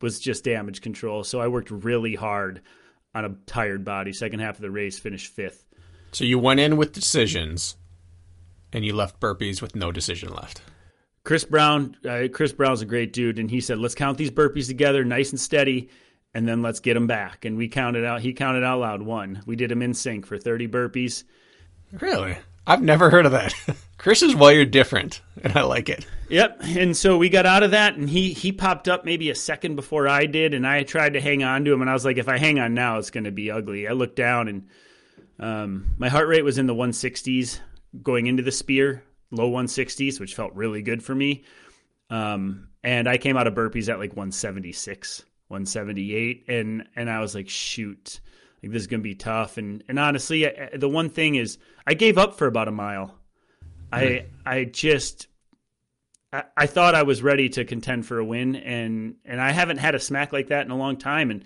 was just damage control. So I worked really hard on a tired body. Second half of the race, finished fifth. So you went in with decisions, and you left burpees with no decision left. Chris Brown's a great dude, and he said, let's count these burpees together nice and steady, and then let's get them back. And we counted out. He counted out loud one. We did them in sync for 30 burpees. Really? I've never heard of that. Chris is wired different, and I like it. Yep. And so we got out of that, and he popped up maybe a second before I did, and I tried to hang on to him, and I was like, if I hang on now, it's going to be ugly. I looked down, and my heart rate was in the 160s going into the spear. Low 160s, which felt really good for me. And I came out of burpees at like 176, 178. And I was like, shoot, like this is going to be tough. And honestly, the one thing is I gave up for about a mile. Mm-hmm. I thought I was ready to contend for a win. And I haven't had a smack like that in a long time. And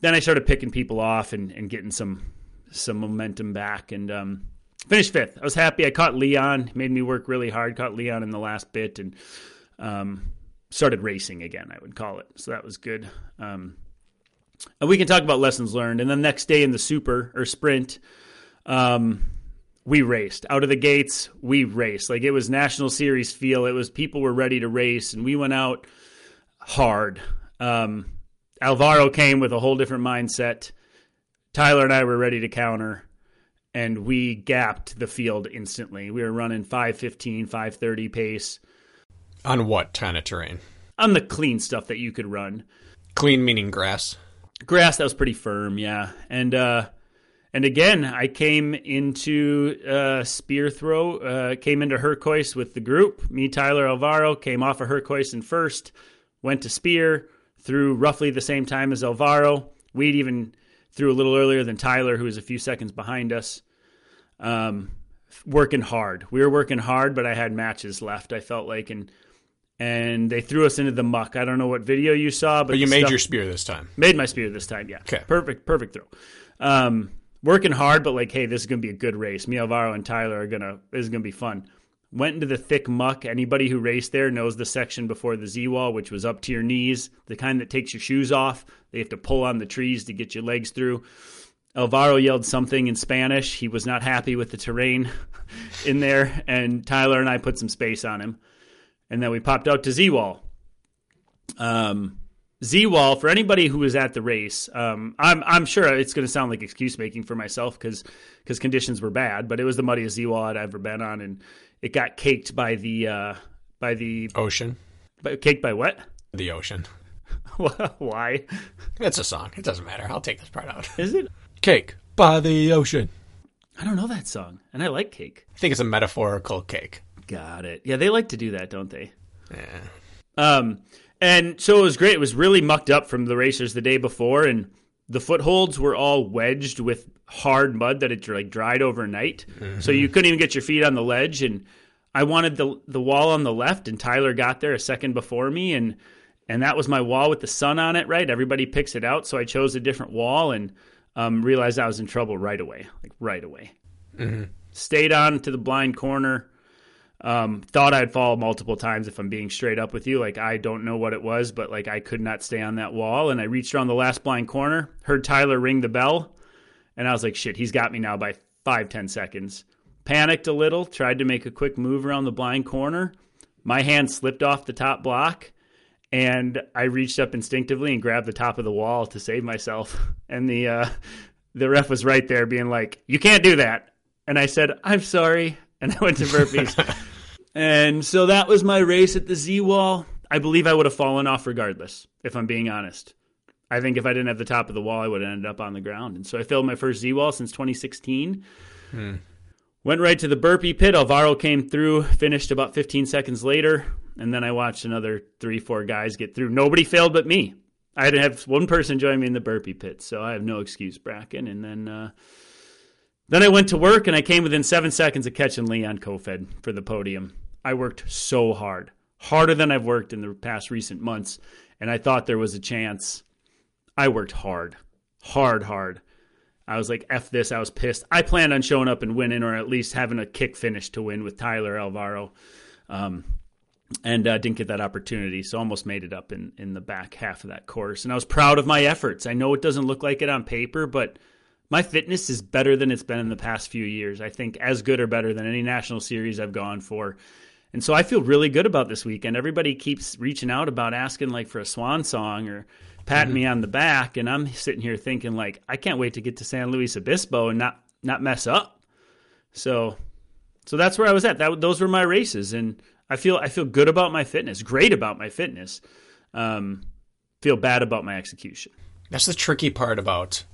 then I started picking people off and getting some momentum back. And, finished fifth. I was happy. I caught Leon. Made me work really hard. Caught Leon in the last bit and started racing again, I would call it. So that was good. And we can talk about lessons learned. And the next day in the super or sprint, we raced. Out of the gates, we raced. Like it was National Series feel. It was people were ready to race, and we went out hard. Alvaro came with a whole different mindset. Tyler and I were ready to counter. And we gapped the field instantly. We were running 5:15, 5:30 pace. On what kind of terrain? On the clean stuff that you could run. Clean meaning grass? Grass that was pretty firm, yeah. And again, I came into spear throw, came into Hercoise with the group. Me, Tyler, Alvaro, came off of Hercoise in first, went to spear, threw roughly the same time as Alvaro. We'd even through a little earlier than Tyler, who was a few seconds behind us, working hard. We were working hard, but I had matches left, I felt like, and they threw us into the muck. I don't know what video you saw. But you made your spear this time. Made my spear this time, yeah. Okay. Perfect throw. Working hard, but like, hey, this is going to be a good race. Me, Alvaro, and Tyler this is going to be fun. Went into the thick muck. Anybody who raced there knows the section before the Z-Wall, which was up to your knees, the kind that takes your shoes off. They have to pull on the trees to get your legs through. Alvaro yelled something in Spanish. He was not happy with the terrain in there, and Tyler and I put some space on him. And then we popped out to Z-Wall. Z-Wall, for anybody who was at the race, I'm sure it's going to sound like excuse-making for myself because conditions were bad, but it was the muddiest Z-Wall I'd ever been on, and it got caked by the ocean. Caked by what? The ocean. Why? It's a song. It doesn't matter. I'll take this part out. Is it? Cake by the ocean. I don't know that song, and I like cake. I think it's a metaphorical cake. Got it. Yeah, they like to do that, don't they? Yeah. And so it was great. It was really mucked up from the racers the day before, and the footholds were all wedged with hard mud that had like dried overnight. Mm-hmm. So you couldn't even get your feet on the ledge. And I wanted the wall on the left, and Tyler got there a second before me. And that was my wall with the sun on it, right? Everybody picks it out. So I chose a different wall and realized I was in trouble right away. Mm-hmm. Stayed on to the blind corner. Thought I'd fall multiple times if I'm being straight up with you. Like, I don't know what it was, but like I could not stay on that wall. And I reached around the last blind corner, heard Tyler ring the bell, And I was like, shit, he's got me now by 5-10 seconds. Panicked a little, tried to make a quick move around the blind corner. My hand slipped off the top block, and I reached up instinctively and grabbed the top of the wall to save myself. And the ref was right there being like, you can't do that. And I said, I'm sorry. And I went to burpees. And so that was my race at the Z-Wall. I believe I would have fallen off regardless, if I'm being honest. I think if I didn't have the top of the wall, I would have ended up on the ground. And so I failed my first Z-Wall since 2016. Went right to the burpee pit. Alvaro came through, finished about 15 seconds later. And then I watched another 3-4 guys get through. Nobody failed but me. I had to have one person join me in the burpee pit. So I have no excuse, Bracken. And then I went to work, and I came within 7 seconds of catching Leon Kofed for the podium. I worked so hard, harder than I've worked in the past recent months. And I thought there was a chance. I worked hard. I was like, F this. I was pissed. I planned on showing up and winning, or at least having a kick finish to win with Tyler, Alvaro, and didn't get that opportunity. So almost made it up in the back half of that course. And I was proud of my efforts. I know it doesn't look like it on paper, but my fitness is better than it's been in the past few years. I think as good or better than any national series I've gone for. And so I feel really good about this weekend. Everybody keeps reaching out about asking like for a swan song or patting me on the back. And I'm sitting here thinking like, I can't wait to get to San Luis Obispo and not mess up. So that's where I was at. Those were my races. And I feel good about my fitness, great about my fitness, feel bad about my execution. That's the tricky part about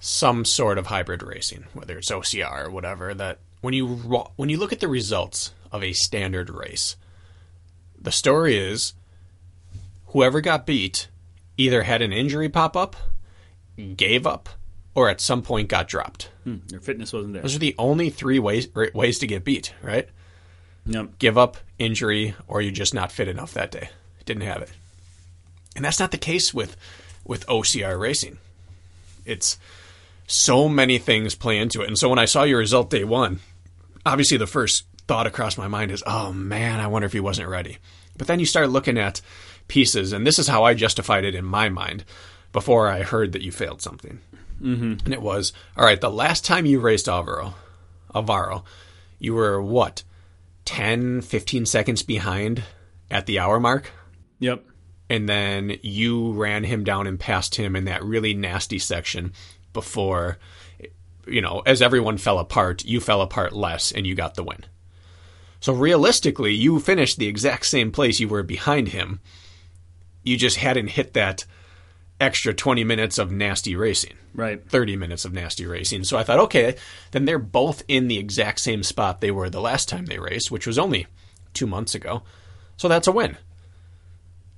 some sort of hybrid racing, whether it's OCR or whatever, that when you look at the results of a standard race, the story is whoever got beat either had an injury pop up, gave up, or at some point got dropped. Their fitness wasn't there. Those are the only three ways to get beat, right? Yep. Give up, injury, or you're just not fit enough that day. Didn't have it. And that's not the case with OCR racing. It's so many things play into it. And so when I saw your result day one, obviously the first thought across my mind is, oh man, I wonder if he wasn't ready. But then you start looking at pieces, and this is how I justified it in my mind before I heard that you failed something. And it was, all right, the last time you raced Alvaro, you were what, 10, 15 seconds behind at the hour mark? Yep. And then you ran him down and passed him in that really nasty section before, you know, as everyone fell apart, you fell apart less and you got the win. So realistically, you finished the exact same place you were behind him. You just hadn't hit that extra 20 minutes of nasty racing. Right. 30 minutes of nasty racing. So I thought, okay, then they're both in the exact same spot they were the last time they raced, which was only 2 months ago. So that's a win.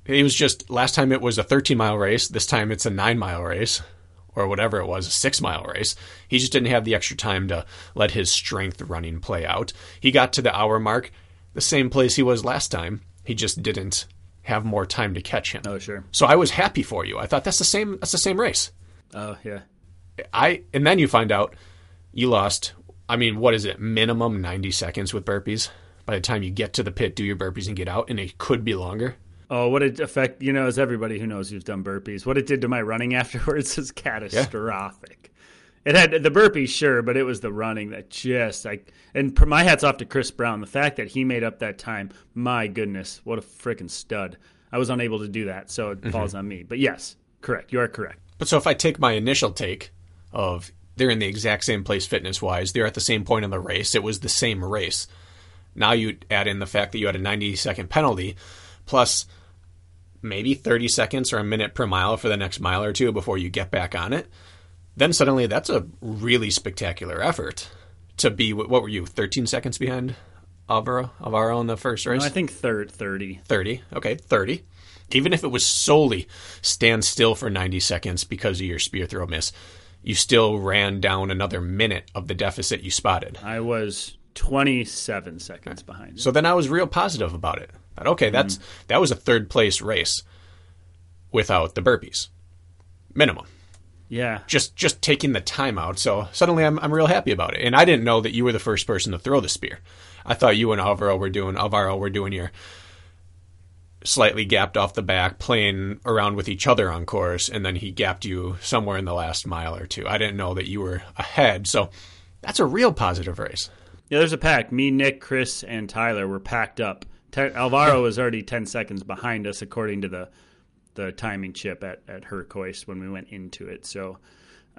It was just, last time it was a 13-mile race. This time it's a 9-mile race, or whatever it was, a 6-mile race. He just didn't have the extra time to let his strength running play out. He got to the hour mark, the same place he was last time. He just didn't have more time to catch him. Oh, sure. So I was happy for you. I thought, that's the same race. Oh, yeah. And then you find out you lost, I mean, what is it, minimum 90 seconds with burpees? By the time you get to the pit, do your burpees and get out, and it could be longer. Oh, what it affect, you know, as everybody who knows who's done burpees, what it did to my running afterwards is catastrophic. Yeah. It had the burpees, sure, but it was the running that just like, and my hat's off to Chris Brown. The fact that he made up that time, my goodness, what a freaking stud. I was unable to do that, so it falls on me. But yes, correct. You are correct. But so if I take my initial take of they're in the exact same place fitness-wise, they're at the same point in the race, it was the same race. Now you add in the fact that you had a 90-second penalty, plus maybe 30 seconds or a minute per mile for the next mile or two before you get back on it, then suddenly that's a really spectacular effort to be, what were you, 13 seconds behind Alvaro in the first race? No, I think 30. 30. Even if it was solely stand still for 90 seconds because of your spear throw miss, you still ran down another minute of the deficit you spotted. I was 27 seconds behind. So then I was real positive about it. Okay, that was a third place race without the burpees, minimum. Yeah, just taking the time out. So suddenly I'm real happy about it. And I didn't know that you were the first person to throw the spear. I thought you and Alvaro were doing your slightly gapped off the back, playing around with each other on course, and then he gapped you somewhere in the last mile or two. I didn't know that you were ahead, so that's a real positive race. Yeah, there's a pack. Me, Nick, Chris, and Tyler were packed up. Alvaro was already 10 seconds behind us, according to the timing chip at Hercoise when we went into it. So,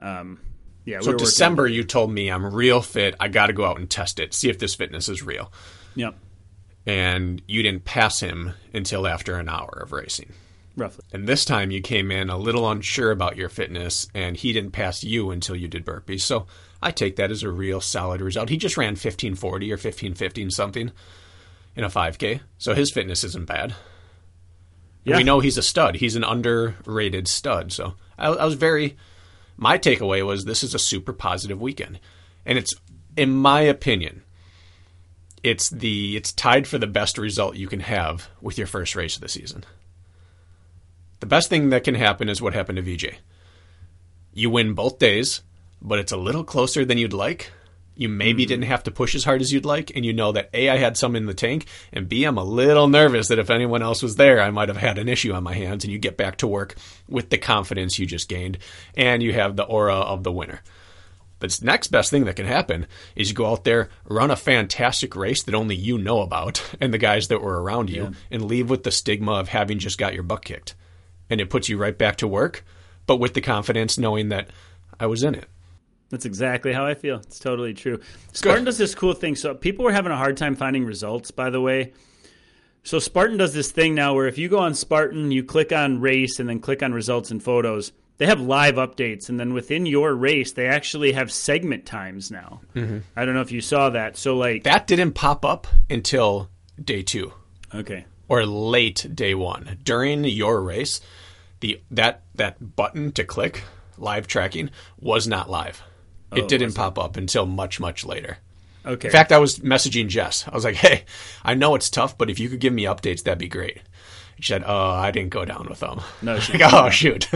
yeah. So we were December, you told me I'm real fit. I got to go out and test it, see if this fitness is real. Yep. And you didn't pass him until after an hour of racing. Roughly. And this time you came in a little unsure about your fitness, and he didn't pass you until you did burpees. So I take that as a real solid result. He just ran 1540 or 1515 something in a 5K. So his fitness isn't bad. Yeah. We know he's a stud. He's an underrated stud. So I was very, my takeaway was this is a super positive weekend. And it's, in my opinion, it's tied for the best result you can have with your first race of the season. The best thing that can happen is what happened to VJ. You win both days, but it's a little closer than you'd like. You maybe didn't have to push as hard as you'd like, and you know that A, I had some in the tank, and B, I'm a little nervous that if anyone else was there, I might have had an issue on my hands, and you get back to work with the confidence you just gained, and you have the aura of the winner. The next best thing that can happen is you go out there, run a fantastic race that only you know about and the guys that were around you, and leave with the stigma of having just got your butt kicked. And it puts you right back to work, but with the confidence knowing that I was in it. That's exactly how I feel. It's totally true. Spartan does this cool thing. So people were having a hard time finding results, by the way. So Spartan does this thing now where if you go on Spartan, you click on race and then click on results and photos. They have live updates, and then within your race, they actually have segment times now. Mm-hmm. I don't know if you saw that. So like that didn't pop up until day two, okay, or late day one. During your race, that button to click live tracking was not live. It didn't pop up until much later. Okay. In fact, I was messaging Jess. I was like, "Hey, I know it's tough, but if you could give me updates, that'd be great." She said, "Oh, I didn't go down with them." No, like, oh shoot.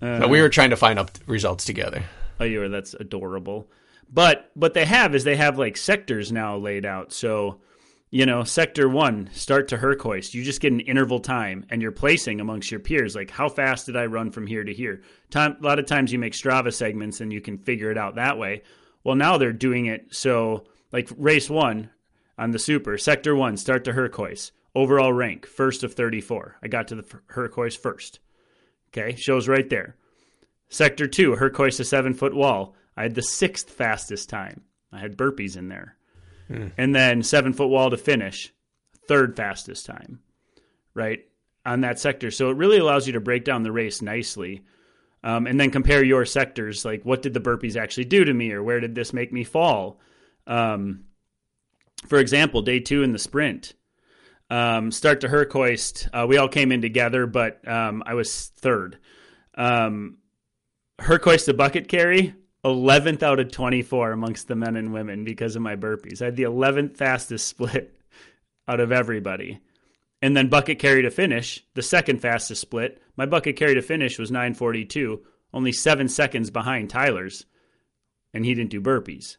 So we were trying to find up results together. Oh, you were. That's adorable. But what they have is they have like sectors now laid out. So, you know, sector one, start to Hercoise. You just get an interval time and you're placing amongst your peers. Like, how fast did I run from here to here? A lot of times you make Strava segments and you can figure it out that way. Well, now they're doing it. So like race one on the super, sector one, start to Hercoise. Overall rank, first of 34. I got to the Hercoise first. Okay, shows right there. Sector 2, Hercoise to 7-foot wall. I had the 6th fastest time. I had burpees in there. And then 7-foot wall to finish, 3rd fastest time, right, on that sector. So it really allows you to break down the race nicely and then compare your sectors, like what did the burpees actually do to me or where did this make me fall? For example, day 2 in the sprint. Start to Hercoise. We all came in together, but I was third. Hercoise to bucket carry, 11th out of 24 amongst the men and women because of my burpees. I had the 11th fastest split out of everybody. And then bucket carry to finish, the 2nd fastest split. My bucket carry to finish was 9:42, only 7 seconds behind Tyler's, and he didn't do burpees.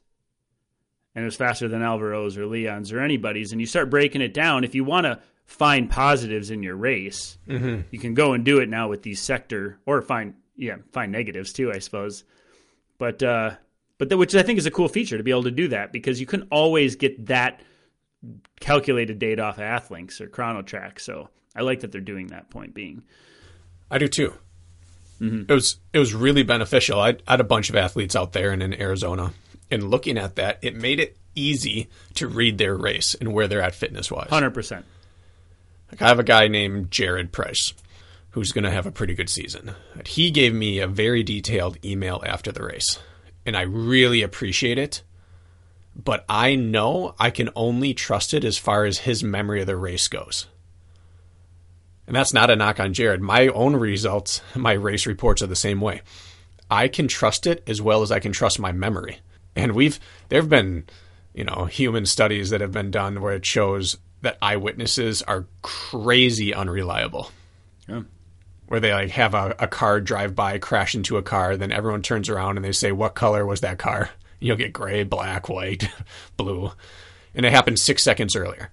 And it was faster than Alvaro's or Leon's or anybody's. And you start breaking it down. If you want to find positives in your race, you can go and do it now with these sector or find negatives too, I suppose. But which I think is a cool feature to be able to do that because you can always get that calculated data off of Athlinks or Chronotrack. So I like that they're doing that, point being. I do too. Mm-hmm. It was really beneficial. I had a bunch of athletes out there and in Arizona. And looking at that, it made it easy to read their race and where they're at fitness-wise. 100%. Like I have a guy named Jared Price who's going to have a pretty good season. He gave me a very detailed email after the race, and I really appreciate it. But I know I can only trust it as far as his memory of the race goes. And that's not a knock on Jared. My own results, my race reports are the same way. I can trust it as well as I can trust my memory. And there've been, you know, human studies that have been done where it shows that eyewitnesses are crazy unreliable. Yeah. Where they like have a car drive by, crash into a car, then everyone turns around and they say, "What color was that car?" And you'll get gray, black, white, blue. And it happened 6 seconds earlier.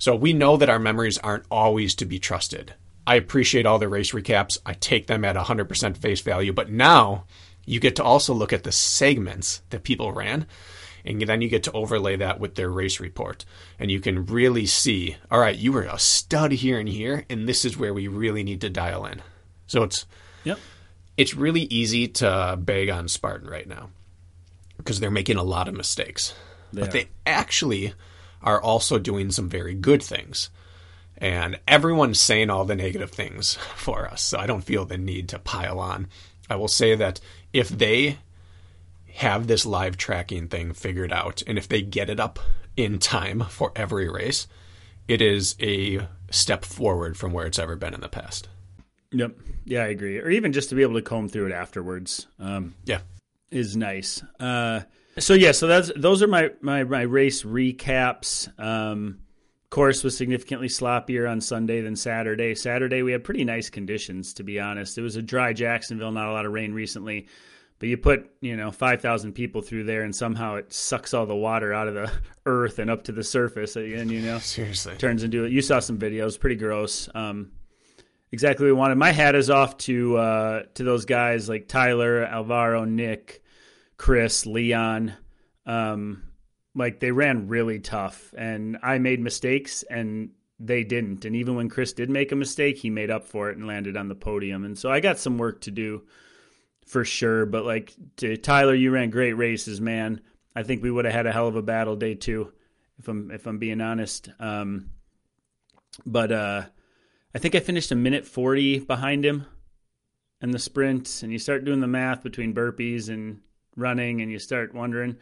So we know that our memories aren't always to be trusted. I appreciate all the race recaps. I take them at 100% face value. But now you get to also look at the segments that people ran. And then you get to overlay that with their race report. And you can really see, all right, you were a stud here and here, and this is where we really need to dial in. So it's really easy to bag on Spartan right now because they're making a lot of mistakes. They actually are also doing some very good things. And everyone's saying all the negative things for us, so I don't feel the need to pile on. I will say that if they have this live tracking thing figured out, and if they get it up in time for every race, it is a step forward from where it's ever been in the past. Yep. Yeah, I agree. Or even just to be able to comb through it afterwards. Is nice. So those are my race recaps. Course was significantly sloppier on Sunday than Saturday. Saturday, we had pretty nice conditions, to be honest. It was a dry Jacksonville, not a lot of rain recently. But you put, 5,000 people through there, and somehow it sucks all the water out of the earth and up to the surface. And, seriously, turns into it. You saw some videos, pretty gross. Exactly what we wanted. My hat is off to those guys like Tyler, Alvaro, Nick, Chris, Leon. They ran really tough, and I made mistakes, and they didn't. And even when Chris did make a mistake, he made up for it and landed on the podium. And so I got some work to do. For sure, but Tyler, you ran great races, man. I think we would have had a hell of a battle day two, if I'm being honest. But I think I finished 1:40 behind him in the sprint, and you start doing the math between burpees and running, and you start wondering.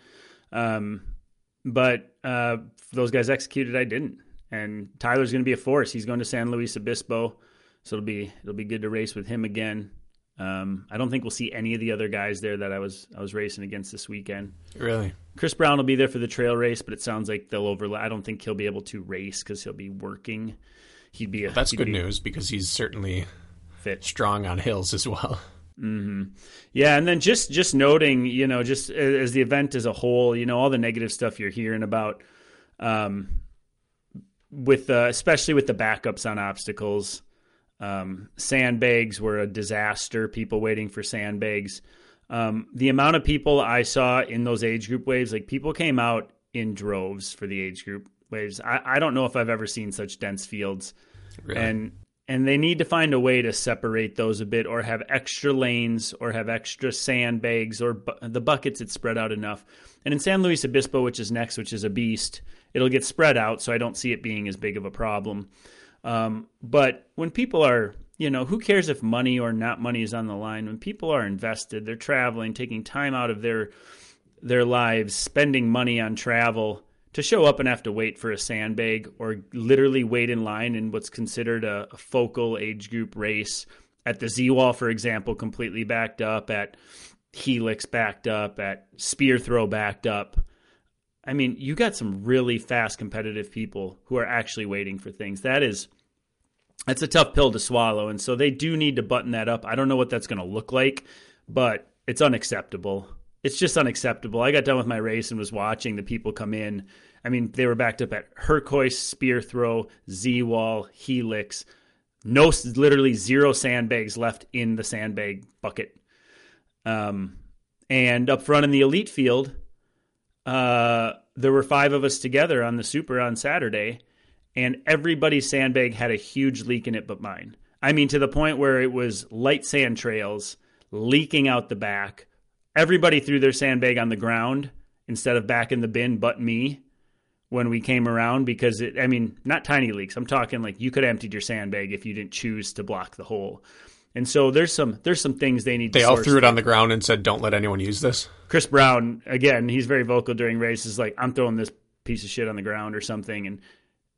But those guys executed, I didn't. And Tyler's going to be a force. He's going to San Luis Obispo, so it'll be good to race with him again. I don't think we'll see any of the other guys there that I was racing against this weekend. Really? Chris Brown will be there for the trail race, but it sounds like they'll overlap. I don't think he'll be able to race because he'll be working. That's good news because he's certainly fit, strong on hills as well. Mm-hmm. Yeah, and then just noting, just as the event as a whole, all the negative stuff you're hearing about, especially with the backups on obstacles. Sandbags were a disaster. People waiting for sandbags. The amount of people I saw in those age group waves, people came out in droves for the age group waves. I don't know if I've ever seen such dense fields. Really? And they need to find a way to separate those a bit, or have extra lanes, or have extra sandbags, or the buckets. It's spread out enough. And in San Luis Obispo, which is next, which is a beast, it'll get spread out. So I don't see it being as big of a problem. But when people are, who cares if money or not money is on the line? When people are invested, they're traveling, taking time out of their lives, spending money on travel to show up and have to wait for a sandbag, or literally wait in line in what's considered a focal age group race. At the Z-Wall, for example, completely backed up, at Helix backed up, at Spear Throw backed up. You got some really fast competitive people who are actually waiting for things. That's a tough pill to swallow. And so they do need to button that up. I don't know what that's going to look like, but it's unacceptable. It's just unacceptable. I got done with my race and was watching the people come in. They were backed up at Hercoise, Spear Throw, Z-Wall, Helix. No, literally zero sandbags left in the sandbag bucket. And up front in the elite field, there were five of us together on the super on Saturday, and everybody's sandbag had a huge leak in it but mine. To the point where it was light sand trails leaking out the back. Everybody threw their sandbag on the ground instead of back in the bin but me when we came around, because not tiny leaks. I'm talking you could have emptied your sandbag if you didn't choose to block the hole. And so there's some things they need to source. They all threw it on the ground and said, don't let anyone use this. Chris Brown, again, he's very vocal during races, I'm throwing this piece of shit on the ground or something.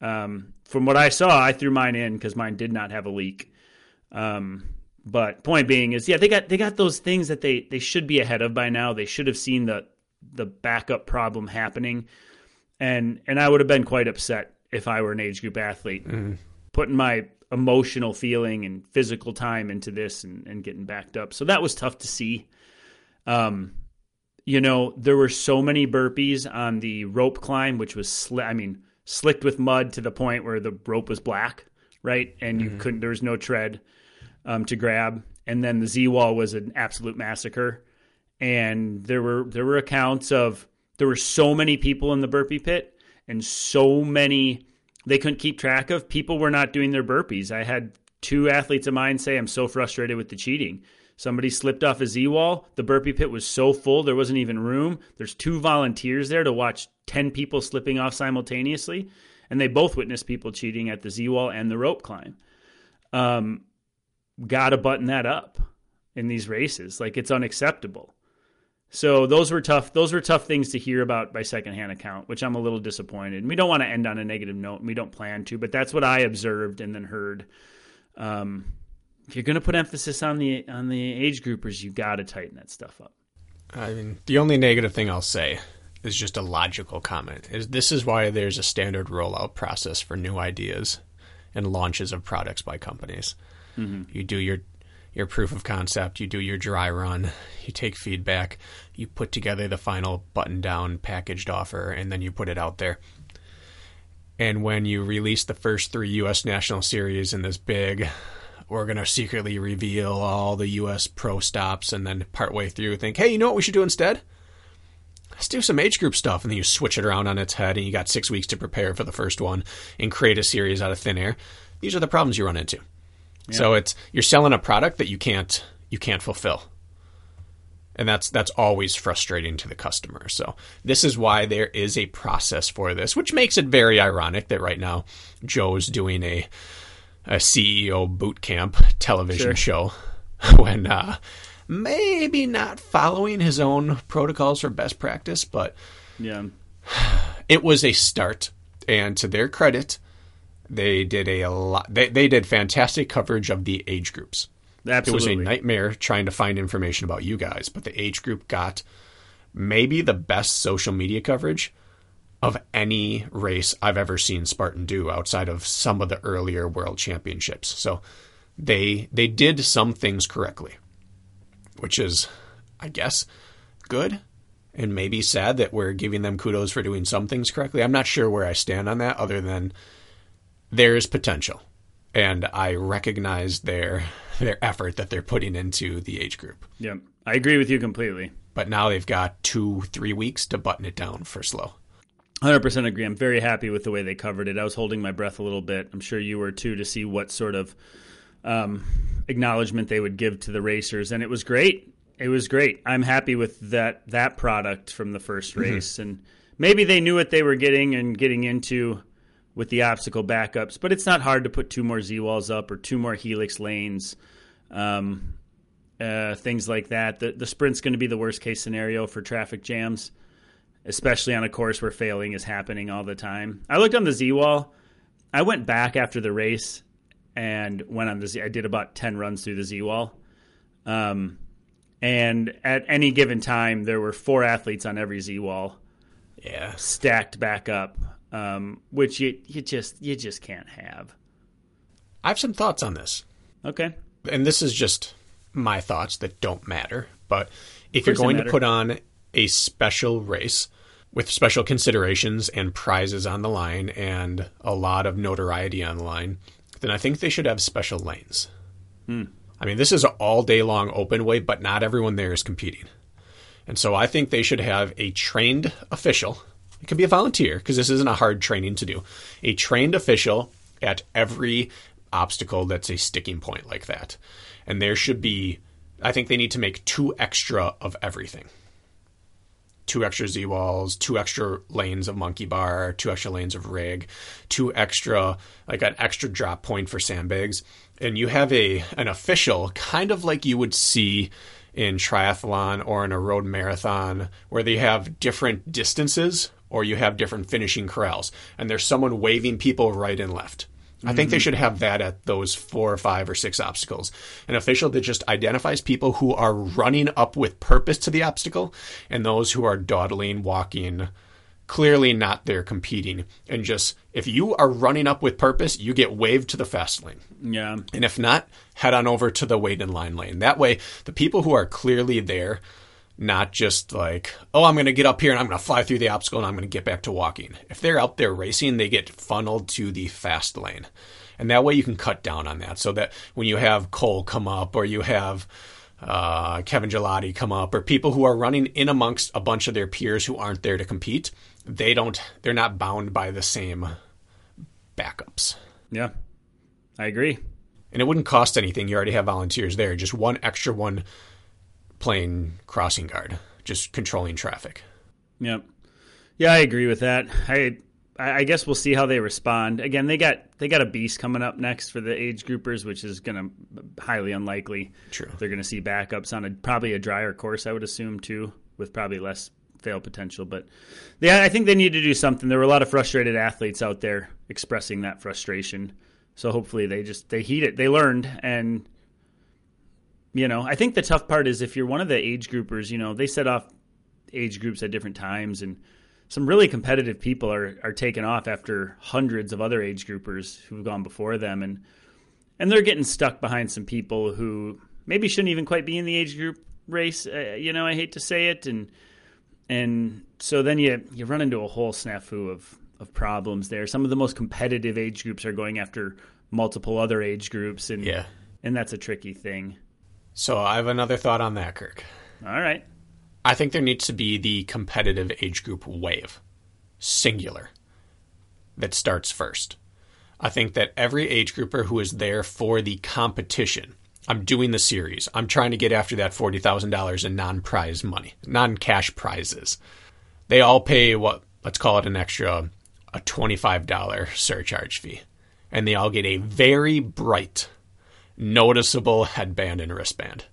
And from what I saw, I threw mine in because mine did not have a leak. But point being is, they got those things that they should be ahead of by now. They should have seen the backup problem happening. And I would have been quite upset if I were an age group athlete, putting my emotional feeling and physical time into this and getting backed up. So that was tough to see. There were so many burpees on the rope climb, which was slicked with mud to the point where the rope was black, right? And you couldn't, there was no tread to grab. And then the Z-Wall was an absolute massacre. And there were accounts of, there were so many people in the burpee pit and so many, they couldn't keep track of. People were not doing their burpees. I had two athletes of mine say, I'm so frustrated with the cheating. Somebody slipped off a Z-Wall. The burpee pit was so full, there wasn't even room. There's two volunteers there to watch 10 people slipping off simultaneously. And they both witnessed people cheating at the Z-Wall and the rope climb. Got to button that up in these races. Like, it's unacceptable. So those were tough things to hear about by secondhand account, which I'm a little disappointed. And we don't want to end on a negative note, and we don't plan to, but that's what I observed and then heard. If you're going to put emphasis on the age groupers, you got to tighten that stuff up. I mean, the only negative thing I'll say is just a logical comment. This is why there's a standard rollout process for new ideas and launches of products by companies. Mm-hmm. You do your proof of concept, you do your dry run, you take feedback, you put together the final button-down packaged offer, and then you put it out there. And when you release the first 3 U.S. National Series in this big, we're going to secretly reveal all the U.S. pro stops, and then partway through think, hey, you know what we should do instead? Let's do some age group stuff. And then you switch it around on its head, and you got 6 weeks to prepare for the first one and create a series out of thin air. These are the problems you run into. Yeah. So you're selling a product that you can't fulfill. And that's always frustrating to the customer. So this is why there is a process for this, which makes it very ironic that right now Joe's doing a CEO boot camp television show when maybe not following his own protocols for best practice, but yeah, it was a start. And to their credit, they did a lot. They did fantastic coverage of the age groups. Absolutely. It was a nightmare trying to find information about you guys, but the age group got maybe the best social media coverage of any race I've ever seen Spartan do outside of some of the earlier world championships. So they did some things correctly, which is, I guess, good. And maybe sad that we're giving them kudos for doing some things correctly. I'm not sure where I stand on that other than there is potential, and I recognize their effort that they're putting into the age group. Yeah, I agree with you completely. But now they've got 2-3 weeks to button it down for slow. 100% agree. I'm very happy with the way they covered it. I was holding my breath a little bit. I'm sure you were too, to see what sort of acknowledgement they would give to the racers. And it was great. It was great. I'm happy with that product from the first race. Mm-hmm. And maybe they knew what they were getting into with the obstacle backups, but it's not hard to put 2 more Z-Walls up or 2 more Helix lanes, things like that. The sprint's going to be the worst case scenario for traffic jams, especially on a course where failing is happening all the time. I looked on the Z-Wall. I went back after the race and went on the Z. I did about 10 runs through the Z-Wall. And at any given time, there were 4 athletes on every Z-Wall, stacked back up, which you just can't have. I have some thoughts on this. Okay. And this is just my thoughts that don't matter. But if you're going to put on a special race with special considerations and prizes on the line and a lot of notoriety on the line, then I think they should have special lanes. I mean, this is an all day long open weight, but not everyone there is competing. And so I think they should have a trained official. It could be a volunteer, because this isn't a hard training to do. A trained official at every obstacle that's a sticking point like that. And there should be, I think they need to make 2 extra of everything. 2 extra Z-Walls, 2 extra lanes of monkey bar, 2 extra lanes of rig, 2 extra, like an extra drop point for sandbags. And you have an official, kind of like you would see in triathlon or in a road marathon, where they have different distances or you have different finishing corrals, and there's someone waving people right and left. Mm-hmm. I think they should have that at those 4 or 5 or 6 obstacles. An official that just identifies people who are running up with purpose to the obstacle and those who are dawdling, walking, clearly not there competing. And just, if you are running up with purpose, you get waved to the fast lane. Yeah. And if not, head on over to the wait in line lane. That way, the people who are clearly there not just like, oh, I'm going to get up here and I'm going to fly through the obstacle and I'm going to get back to walking. If they're out there racing, they get funneled to the fast lane. And that way you can cut down on that, so that when you have Cole come up, or you have Kevin Gelati come up, or people who are running in amongst a bunch of their peers who aren't there to compete, they're not bound by the same backups. Yeah, I agree. And it wouldn't cost anything. You already have volunteers there. Just one extra one playing crossing guard, just controlling traffic. Yep. Yeah, I agree with that. I guess we'll see how they respond. Again, they got a beast coming up next for the age groupers, which is going to highly unlikely. True. They're going to see backups on probably a drier course, I would assume, too, with probably less fail potential. But I think they need to do something. There were a lot of frustrated athletes out there expressing that frustration. So hopefully they heed it. They learned. And, you know, I think the tough part is if you're one of the age groupers, you know, they set off age groups at different times, and some really competitive people are taken off after hundreds of other age groupers who've gone before them. And they're getting stuck behind some people who maybe shouldn't even quite be in the age group race. You know, I hate to say it. And so then you run into a whole snafu of problems there. Some of the most competitive age groups are going after multiple other age groups. And, yeah. And that's a tricky thing. So I have another thought on that, Kirk. All right. I think there needs to be the competitive age group wave, singular, that starts first. I think that every age grouper who is there for the competition, I'm doing the series, I'm trying to get after that $40,000 in non-prize money, non-cash prizes. They all pay let's call it an extra, a $25 surcharge fee. And they all get a very bright, noticeable headband and wristband.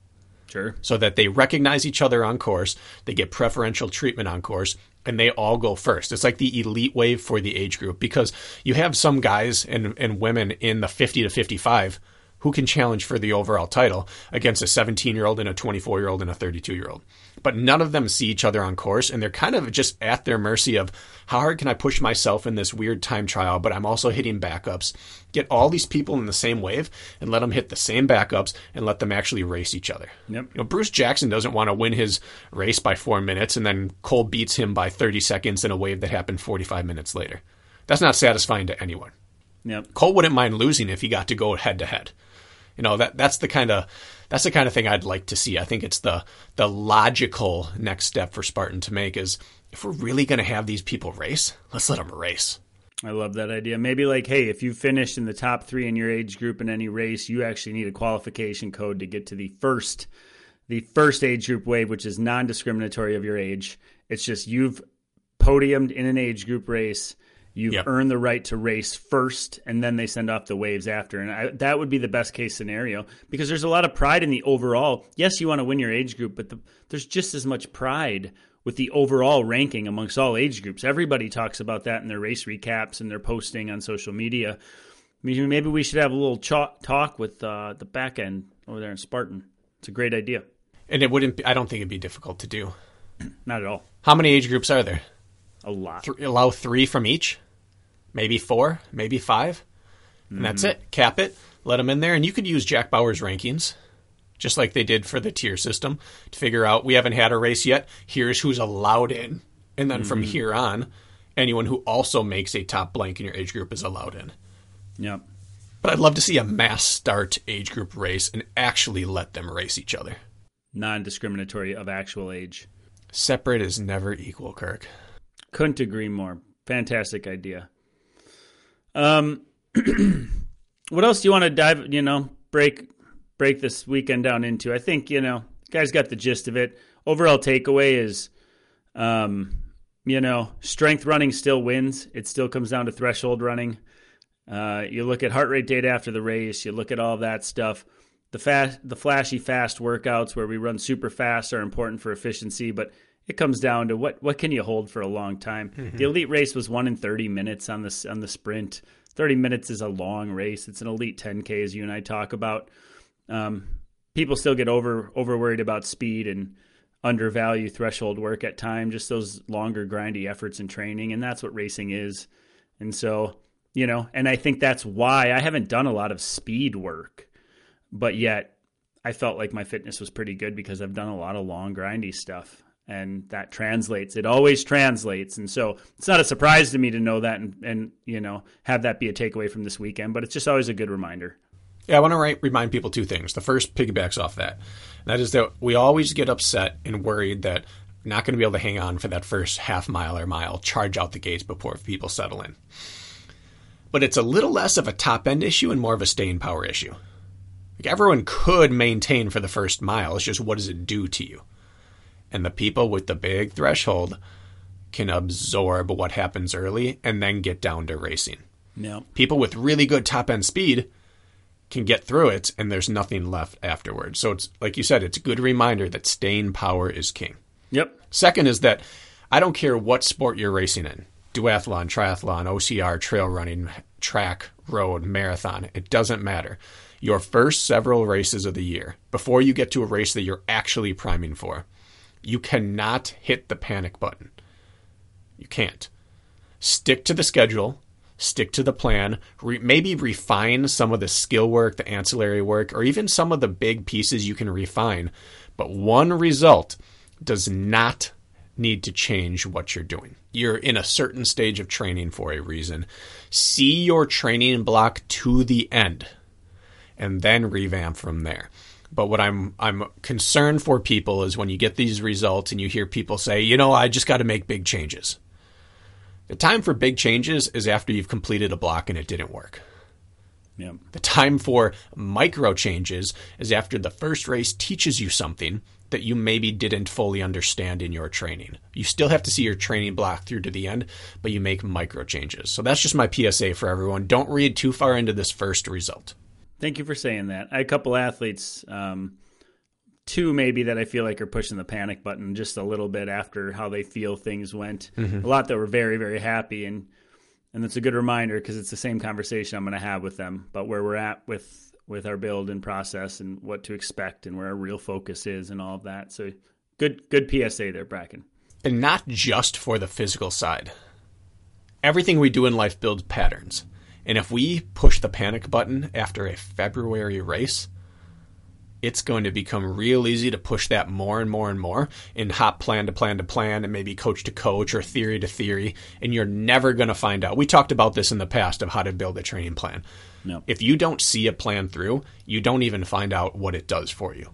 Sure. So that they recognize each other on course, they get preferential treatment on course, and they all go first. It's like the elite wave for the age group, because you have some guys and women in the 50 to 55 who can challenge for the overall title against a 17-year-old and a 24-year-old and a 32-year-old. But none of them see each other on course, and they're kind of just at their mercy of how hard can I push myself in this weird time trial, but I'm also hitting backups. Get all these people in the same wave and let them hit the same backups and let them actually race each other. Yep. You know, Bruce Jackson doesn't want to win his race by 4 minutes and then Cole beats him by 30 seconds in a wave that happened 45 minutes later. That's not satisfying to anyone. Yep. Cole wouldn't mind losing if he got to go head-to-head. You know, that's the kind of thing I'd like to see. I think it's the logical next step for Spartan to make is, if we're really going to have these people race, let's let them race. I love that idea. Maybe like, hey, if you finish in the top three in your age group in any race, you actually need a qualification code to get to the first age group wave, which is non-discriminatory of your age. It's just you've podiumed in an age group race. You've earned the right to race first, and then they send off the waves after. And that would be the best case scenario, because there's a lot of pride in the overall. Yes, you want to win your age group, but there's just as much pride with the overall ranking amongst all age groups. Everybody talks about that in their race recaps and their posting on social media. Maybe we should have a little talk with the back end over there in Spartan. It's a great idea. And I don't think it'd be difficult to do. Not at all. How many age groups are there? A lot. Allow three from each? Maybe four, maybe five, and that's it. Cap it, let them in there. And you could use Jack Bauer's rankings, just like they did for the tier system, to figure out, we haven't had a race yet, here's who's allowed in. And then from here on, anyone who also makes a top blank in your age group is allowed in. Yep. But I'd love to see a mass start age group race and actually let them race each other. Non-discriminatory of actual age. Separate is never equal, Kirk. Couldn't agree more. Fantastic idea. What else do you want to dive, break this weekend down into? I think, guys got the gist of it. Overall takeaway is, strength running still wins. It still comes down to threshold running. You look at heart rate data after the race, you look at all that stuff. The flashy fast workouts where we run super fast are important for efficiency, but it comes down to what can you hold for a long time. Mm-hmm. The elite race was won in 30 minutes on the sprint. 30 minutes is a long race. It's an elite 10K, as you and I talk about. People still get over worried about speed and undervalue threshold work at time, just those longer grindy efforts in training, and that's what racing is. And so, and I think that's why I haven't done a lot of speed work, but yet I felt like my fitness was pretty good because I've done a lot of long grindy stuff, and that translates. It always translates. And so it's not a surprise to me to know that and you know, have that be a takeaway from this weekend, but it's just always a good reminder. Yeah, I want to remind people two things. The first piggybacks off that. And that is that we always get upset and worried that we're not going to be able to hang on for that first half mile or mile, charge out the gates before people settle in. But it's a little less of a top-end issue and more of a staying power issue. Like, everyone could maintain for the first mile. It's just, what does it do to you? And the people with the big threshold can absorb what happens early and then get down to racing. Yeah. People with really good top-end speed can get through it, and there's nothing left afterwards. So it's like you said, it's a good reminder that staying power is king. Yep. Second is that I don't care what sport you're racing in. Duathlon, triathlon, OCR, trail running, track, road, marathon. It doesn't matter. Your first several races of the year, before you get to a race that you're actually priming for, you cannot hit the panic button. You can't. Stick to the schedule. Stick to the plan. Maybe refine some of the skill work, the ancillary work, or even some of the big pieces you can refine. But one result does not need to change what you're doing. You're in a certain stage of training for a reason. See your training block to the end and then revamp from there. But what I'm concerned for people is when you get these results and you hear people say, you know, I just got to make big changes. The time for big changes is after you've completed a block and it didn't work. Yeah. The time for micro changes is after the first race teaches you something that you maybe didn't fully understand in your training. You still have to see your training block through to the end, but you make micro changes. So that's just my PSA for everyone. Don't read too far into this first result. Thank you for saying that. I had a couple athletes, two maybe that I feel like are pushing the panic button just a little bit after how they feel things went. Mm-hmm. A lot that were very, very happy. And that's a good reminder because it's the same conversation I'm going to have with them, but where we're at with our build and process and what to expect and where our real focus is and all of that. So good PSA there, Bracken. And not just for the physical side. Everything we do in life builds patterns. And if we push the panic button after a February race, it's going to become real easy to push that more and more and more and hop plan to plan to plan and maybe coach to coach or theory to theory. And you're never going to find out. We talked about this in the past of how to build a training plan. No. If you don't see a plan through, you don't even find out what it does for you.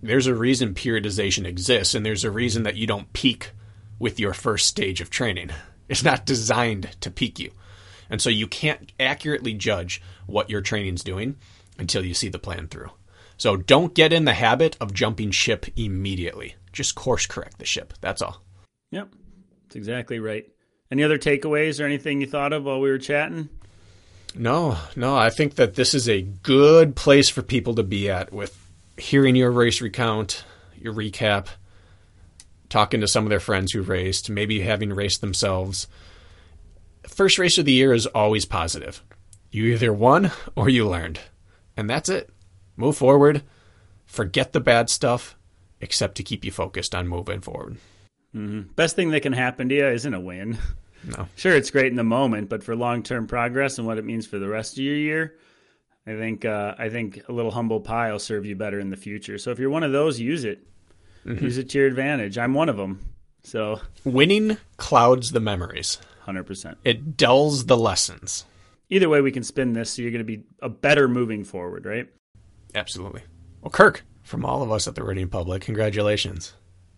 There's a reason periodization exists, and there's a reason that you don't peak with your first stage of training. It's not designed to peak you. And so you can't accurately judge what your training's doing until you see the plan through. So don't get in the habit of jumping ship immediately. Just course correct the ship. That's all. Yep. That's exactly right. Any other takeaways or anything you thought of while we were chatting? No. I think that this is a good place for people to be at with hearing your race recount, your recap, talking to some of their friends who raced, maybe having raced themselves. First race of the year is always positive. You either won or you learned. And that's it. Move forward, forget the bad stuff, except to keep you focused on moving forward. Mm-hmm. Best thing that can happen to you isn't a win. No. Sure, it's great in the moment, but for long-term progress and what it means for the rest of your year, I think a little humble pie will serve you better in the future. So if you're one of those, use it. Mm-hmm. Use it to your advantage. I'm one of them. So winning clouds the memories. 100%. It dulls the lessons. Either way, we can spin this, so you're going to be a better moving forward, right? Absolutely. Well, Kirk, from all of us at the Reading Public, congratulations.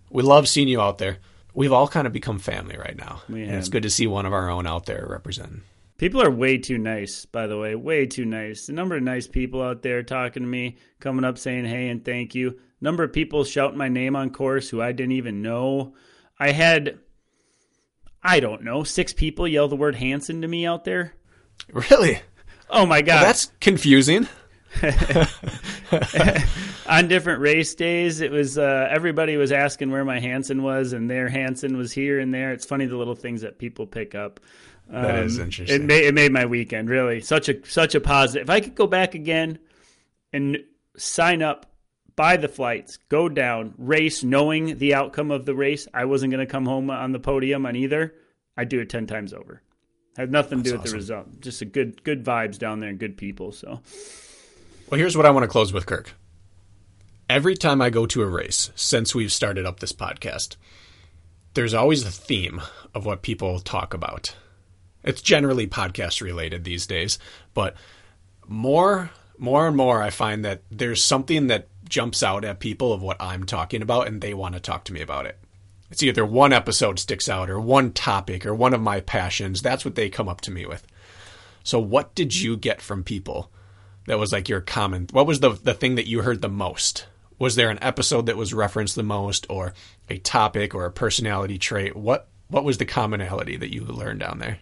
We love seeing you out there. We've all kind of become family right now. And it's good to see one of our own out there representing. People are way too nice, by the way, way too nice. The number of nice people out there talking to me, coming up saying, hey, and thank you. Number of people shouting my name on course who I didn't even know. I had, I don't know, 6 people yell the word Hanson to me out there. Really? Oh, my God. Well, that's confusing. On different race days, it was everybody was asking where my Hanson was, and their Hanson was here and there. It's funny the little things that people pick up. That is interesting. It made my weekend, really. Such a positive. If I could go back again and sign up, buy the flights, go down, race, knowing the outcome of the race, I wasn't going to come home on the podium on either. I'd do it 10 times over. Had nothing to do with awesome. The result. Just a good vibes down there and good people. So. Well, here's what I want to close with, Kirk. Every time I go to a race since we've started up this podcast, there's always a theme of what people talk about. It's generally podcast related these days, but more and more I find that there's something that jumps out at people of what I'm talking about, and they want to talk to me about it. It's either one episode sticks out or one topic or one of my passions. That's what they come up to me with. So what did you get from people that was like your common? What was the thing that you heard the most? Was there an episode that was referenced the most, or a topic or a personality trait? What was the commonality that you learned down there?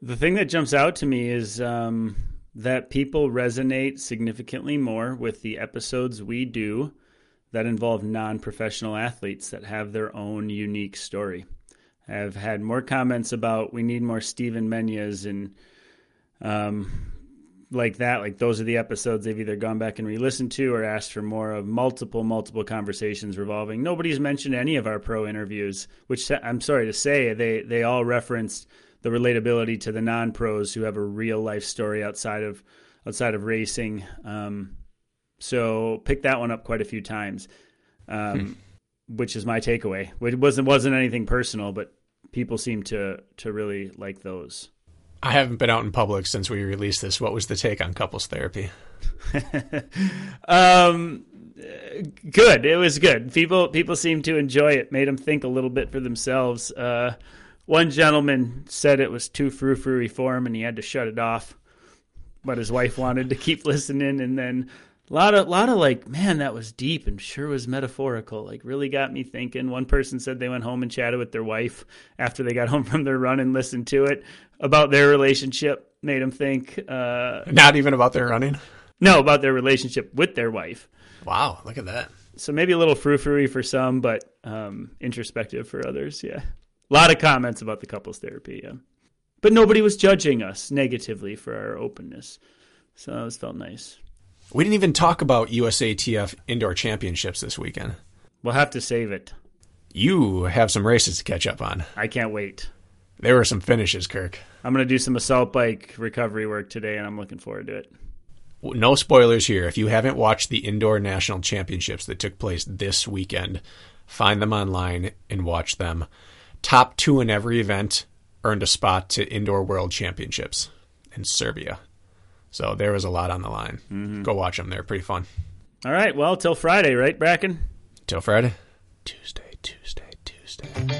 The thing that jumps out to me is that people resonate significantly more with the episodes we do that involve non-professional athletes that have their own unique story. I've had more comments about we need more Steven Menyas and like that. Like those are the episodes they've either gone back and re-listened to or asked for more of, multiple conversations revolving. Nobody's mentioned any of our pro interviews, which I'm sorry to say, they all referenced the relatability to the non-pros who have a real life story outside of racing. So pick that one up quite a few times, which is my takeaway. It wasn't anything personal, but people seem to really like those. I haven't been out in public since we released this. What was the take on couples therapy? Good. It was good. People seemed to enjoy it. Made them think a little bit for themselves. One gentleman said it was too frou-frou-y for him and he had to shut it off, but his wife wanted to keep listening. And then a lot of like, man, that was deep and sure was metaphorical. Like really got me thinking. One person said they went home and chatted with their wife after they got home from their run and listened to it about their relationship. Made them think. Not even about their running? No, about their relationship with their wife. Wow, look at that. So maybe a little frou-frou-y for some, but introspective for others, yeah. A lot of comments about the couples therapy, yeah. But nobody was judging us negatively for our openness. So that felt nice. We didn't even talk about USATF Indoor Championships this weekend. We'll have to save it. You have some races to catch up on. I can't wait. There were some finishes, Kirk. I'm going to do some assault bike recovery work today, and I'm looking forward to it. No spoilers here. If you haven't watched the Indoor National Championships that took place this weekend, find them online and watch them. Top two in every event earned a spot to Indoor World Championships in Serbia. So there was a lot on the line. Mm-hmm. Go watch them. They're pretty fun. All right. Well, till Friday, right, Bracken? Till Friday. Tuesday.